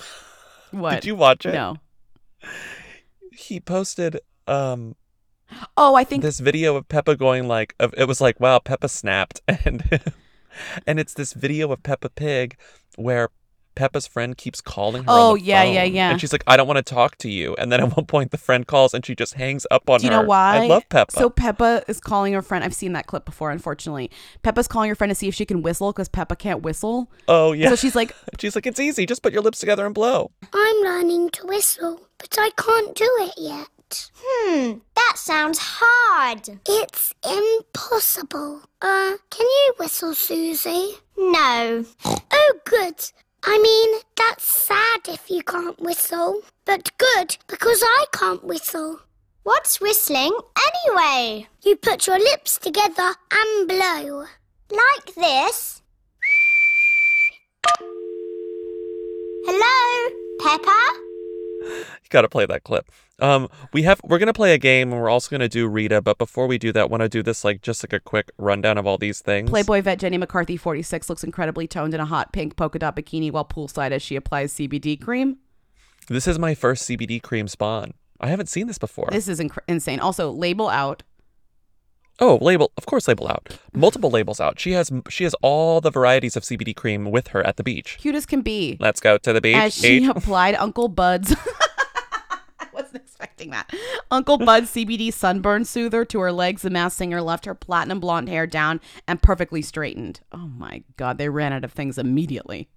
What? Did you watch it? No. He posted Oh, I think this video of Peppa going like, it was like, wow, Peppa snapped. And it's this video of Peppa Pig where Peppa's friend keeps calling her. Oh, on the phone. Yeah. And she's like, I don't want to talk to you. And then at one point, the friend calls and she just hangs up on her. Do you know why? I love Peppa. So Peppa is calling her friend. I've seen that clip before, unfortunately. Peppa's calling her friend to see if she can whistle because Peppa can't whistle. Oh, yeah. So she's like, it's easy. Just put your lips together and blow. I'm learning to whistle, but I can't do it yet. That sounds hard. It's impossible. Can you whistle, Susie? No. Oh, good. I mean, that's sad if you can't whistle. But good, because I can't whistle. What's whistling anyway? You put your lips together and blow. Like this. Hello, Peppa? You gotta play that clip. We're gonna play a game, and we're also gonna do Rita. But before we do that, want to do this just a quick rundown of all these things. Playboy vet Jenny McCarthy, 46, looks incredibly toned in a hot pink polka dot bikini while poolside as she applies CBD cream. This is my first CBD cream spawn. I haven't seen this before. This is insane. Also, label out. Oh, label! Of course, label out. Multiple labels out. She has all the varieties of CBD cream with her at the beach. Cute as can be. Let's go to the beach. As she applied Uncle Bud's. I wasn't expecting that. Uncle Bud's CBD sunburn soother to her legs. The Masked Singer left her platinum blonde hair down and perfectly straightened. Oh my God! They ran out of things immediately.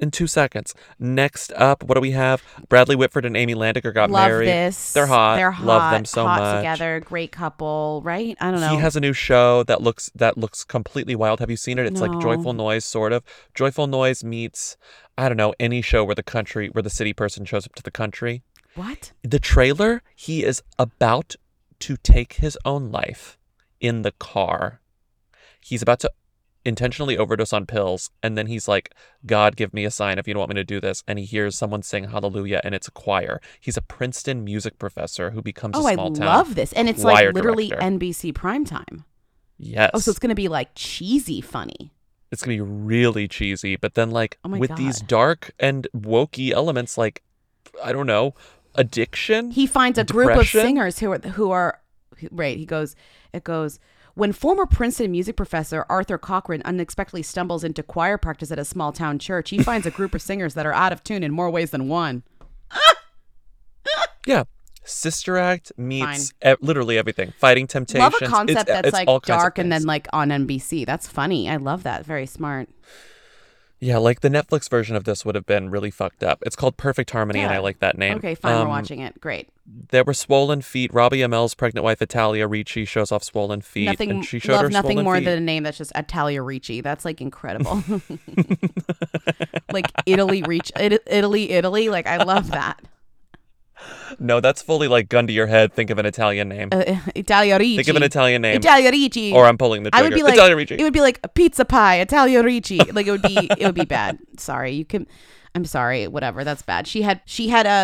In 2 seconds. Next up, what do we have? Bradley Whitford and Amy Landiger got married. Love this. They're hot. Love them so much. Hot together. Great couple, right? I don't know. He has a new show that looks completely wild. Have you seen it? It's like Joyful Noise, sort of. Joyful Noise meets, I don't know, any show where the city person shows up to the country. What? The trailer, he is about to take his own life in the car. He's about to intentionally overdose on pills, and then he's like, God, give me a sign if you don't want me to do this. And he hears someone sing Hallelujah, and it's a choir. He's a Princeton music professor who becomes a small town. Oh, I love this. And it's like literally NBC primetime. Yes. Oh, so it's going to be like cheesy funny. It's going to be really cheesy, but then with these dark and wokey elements, like, I don't know, addiction. He finds a group of singers who are right. It goes. When former Princeton music professor Arthur Cochran unexpectedly stumbles into choir practice at a small town church, he finds a group of singers that are out of tune in more ways than one. Yeah. Sister Act meets literally everything. Fighting Temptations. Love a concept that's like dark and then like on NBC. That's funny. I love that. Very smart. Yeah, like the Netflix version of this would have been really fucked up. It's called Perfect Harmony, and I like that name. Okay, fine, we're watching it. Great. There were swollen feet. Robbie Amell's pregnant wife, Italia Ricci, shows off swollen feet. Than a name that's just Italia Ricci. That's like incredible. Like Italy. Like, I love that. No, that's fully like gun to your head. Think of an Italian name. Italia Ricci. Think of an Italian name. Italia Ricci. Or I'm pulling the trigger. I would be like, Italia Ricci. It would be like a pizza pie. Italia Ricci. Like it would be bad. Sorry, you can. I'm sorry. Whatever. That's bad. She had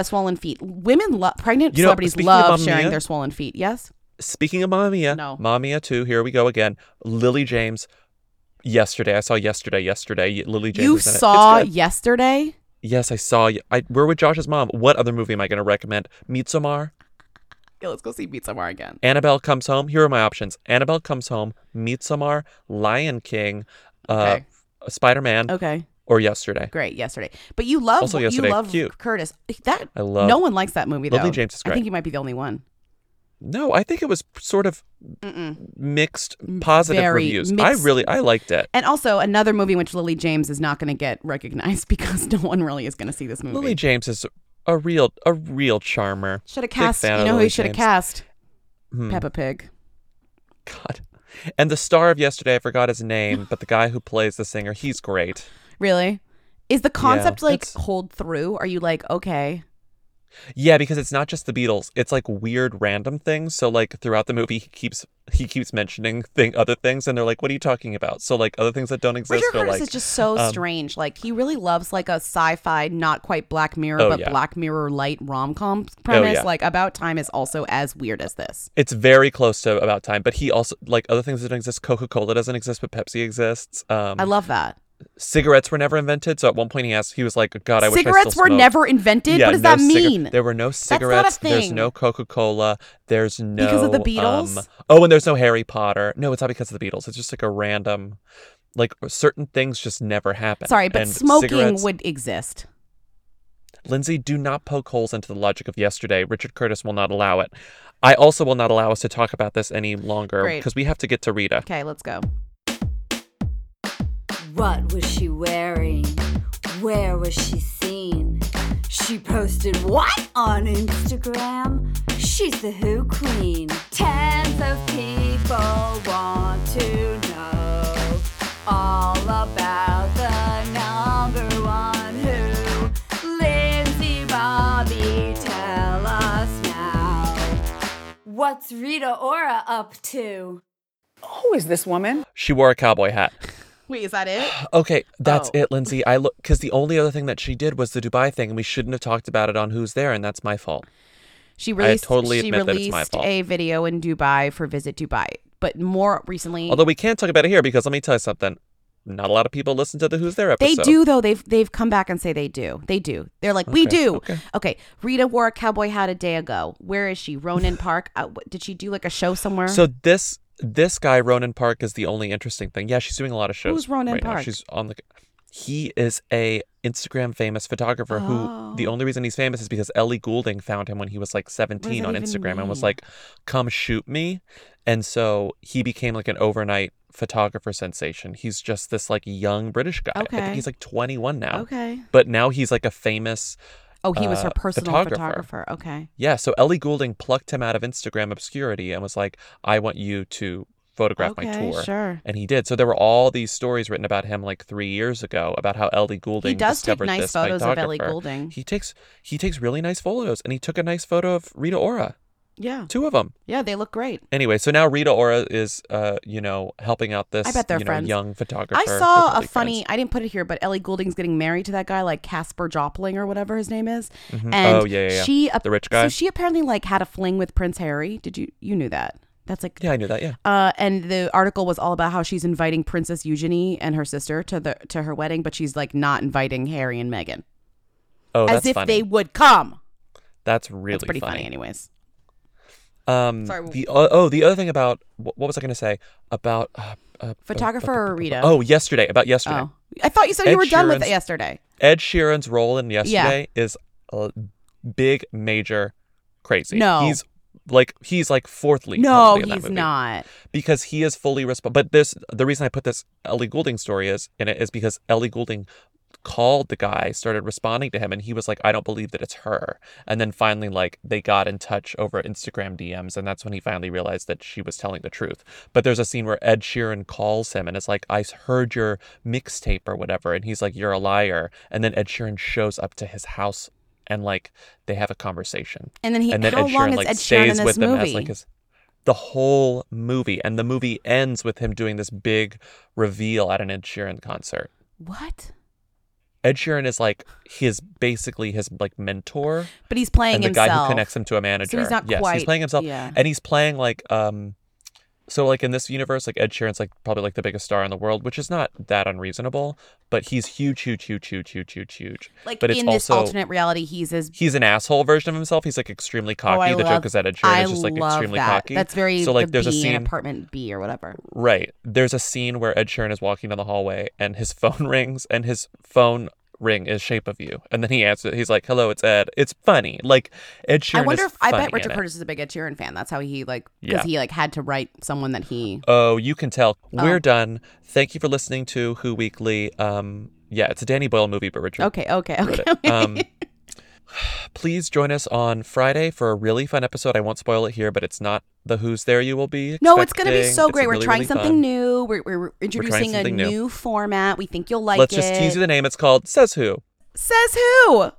swollen feet. Women love pregnant celebrities love sharing their swollen feet. Yes. Speaking of Mamma Mia. No. Mamma Mia 2. Here we go again. Lily James. Yesterday, I saw Yesterday. Lily James. You saw Yesterday. Yes, I saw you. We're with Josh's mom. What other movie am I going to recommend? Midsommar. Yeah, let's go see Midsommar again. Annabelle Comes Home. Here are my options. Annabelle Comes Home, Midsommar, Lion King, Spider-Man. Okay. Or Yesterday. Great, Yesterday. But you love also Yesterday. You love cute. Curtis. No one likes that movie, though. Lily James is great. I think you might be the only one. No, I think it was sort of mixed positive reviews. Mixed. I liked it. And also another movie which Lily James is not going to get recognized because no one really is going to see this movie. Lily James is a real charmer. Should have cast. You know who he should have cast? Peppa Pig. God. And the star of Yesterday, I forgot his name, but the guy who plays the singer, he's great. Really? Is the concept hold through? Are you like, okay? Yeah, because it's not just the Beatles. It's like weird random things. So like throughout the movie, he keeps mentioning other things, and they're like, "What are you talking about?" So like other things that don't exist. Richard Curtis is just so strange. Like he really loves like a sci-fi, not quite Black Mirror, Black Mirror light rom-com premise. Oh, yeah. Like About Time is also as weird as this. It's very close to About Time, but he also like other things that don't exist. Coca-Cola doesn't exist, but Pepsi exists. I love that. Cigarettes were never invented. So at one point he was like, God, I wish I still smoked. Cigarettes were never invented? Yeah, what does that mean? There were no cigarettes. That's not a thing. There's no Coca-Cola. There's no... Because of the Beatles? And there's no Harry Potter. No, it's not because of the Beatles. It's just like a random... Like, certain things just never happen. Sorry, but smoking would exist. Lindsay, do not poke holes into the logic of yesterday. Richard Curtis will not allow it. I also will not allow us to talk about this any longer because we have to get to Rita. Okay, let's go. What was she wearing? Where was she seen? She posted what on Instagram? She's the WHO queen. Tens of people want to know all about the number one WHO. Lindsay, Bobby, tell us now. What's Rita Ora up to? Who is this woman? She wore a cowboy hat. Wait, is that it? Okay, that's it, Lindsay. Because the only other thing that she did was the Dubai thing, and we shouldn't have talked about it on Who's There, and that's my fault. She released that it's my fault. A video in Dubai for Visit Dubai, but more recently. Although we can't talk about it here because let me tell you something. Not a lot of people listen to the Who's There episode. They do, though. They've come back and say they do. They do. They're like, we do. Okay. Rita wore a cowboy hat a day ago. Where is she? Ronan Park? Did she do like a show somewhere? So this guy, Ronan Park, is the only interesting thing. Yeah, she's doing a lot of shows. Who's Ronan Park? Now. She's on the... He is a Instagram famous photographer who the only reason he's famous is because Ellie Goulding found him when he was like 17 on Instagram and was like, come shoot me. And so he became like an overnight photographer sensation. He's just this like young British guy. Okay. I think he's like 21 now. Okay. But now he's like a famous... Oh, he was her personal photographer. Okay. Yeah. So Ellie Goulding plucked him out of Instagram obscurity and was like, I want you to photograph my tour. Sure. And he did. So there were all these stories written about him like 3 years ago about how Ellie Goulding discovered this photographer. He does take nice photos of Ellie Goulding. He takes really nice photos. And he took a nice photo of Rita Ora. Yeah. Two of them. Yeah, they look great. Anyway, so now Rita Ora is, helping out this young photographer. I saw I didn't put it here, but Ellie Goulding's getting married to that guy, like Casper Jopling or whatever his name is. Mm-hmm. And the rich guy. So she apparently like had a fling with Prince Harry. Did you knew that? That's like... Yeah, I knew that, yeah. And the article was all about how she's inviting Princess Eugenie and her sister to her wedding, but she's like not inviting Harry and Meghan. Oh, that's funny. As if they would come. That's really funny. That's pretty funny anyways. Sorry, the other thing about what was I going to say about photographer or Rita? About yesterday. Oh. I thought you said you were done with it yesterday. Ed Sheeran's role in yesterday is big, major, crazy. No, he's like fourth lead. No, he's not, because he is fully responsible. But the reason I put this Ellie Goulding story is because Ellie Goulding called the guy, started responding to him, and he was like, I don't believe that it's her. And then finally, like, they got in touch over Instagram DMs, and that's when he finally realized that she was telling the truth. But there's a scene where Ed Sheeran calls him and it's like, I heard your mixtape or whatever, and he's like, you're a liar. And then Ed Sheeran shows up to his house and like they have a conversation. And then Ed Sheeran like stays with him as like his the whole movie, and the movie ends with him doing this big reveal at an Ed Sheeran concert. What? Ed Sheeran is like basically his mentor, but he's playing himself. The guy who connects him to a manager. So he's not quite. He's playing himself, and he's playing like so like in this universe, like Ed Sheeran's like probably like the biggest star in the world, which is not that unreasonable. But he's huge. Like, but it's in this alternate reality, he's an asshole version of himself. He's like extremely cocky. The joke is that Ed Sheeran is just like extremely cocky. That's very so like there's a scene in Apartment B or whatever. Right. There's a scene where Ed Sheeran is walking down the hallway and his phone rings, and his phone ring is Shape of You, and then he answers it. He's like, hello, it's Ed. It's funny. Like, Ed Sheeran I bet Richard Curtis is a big Ed Sheeran fan. That's how he like, because he like had to write someone that he... Oh, you can tell. Oh. We're done. Thank you for listening to Who Weekly. It's a Danny Boyle movie, but Richard... Okay. Please join us on Friday for a really fun episode. I won't spoil it here, but it's not the Who's There you will be expecting. No, it's going to be so great. We're trying something new. We're introducing a new format. We think you'll like it. Let's just tease you the name. It's called Says Who. Says Who?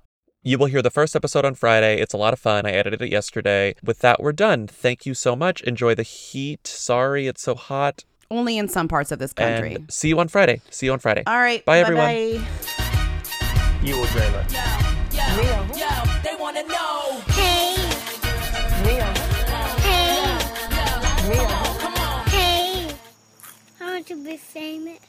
You will hear the first episode on Friday. It's a lot of fun. I edited it yesterday. With that, we're done. Thank you so much. Enjoy the heat. Sorry, it's so hot. Only in some parts of this country. And see you on Friday. All right. Bye, everyone. Bye. You will dream it. Real. Yo, they wanna know. Hey. Real. Hey. Real. Come on. Hey. I want to be famous.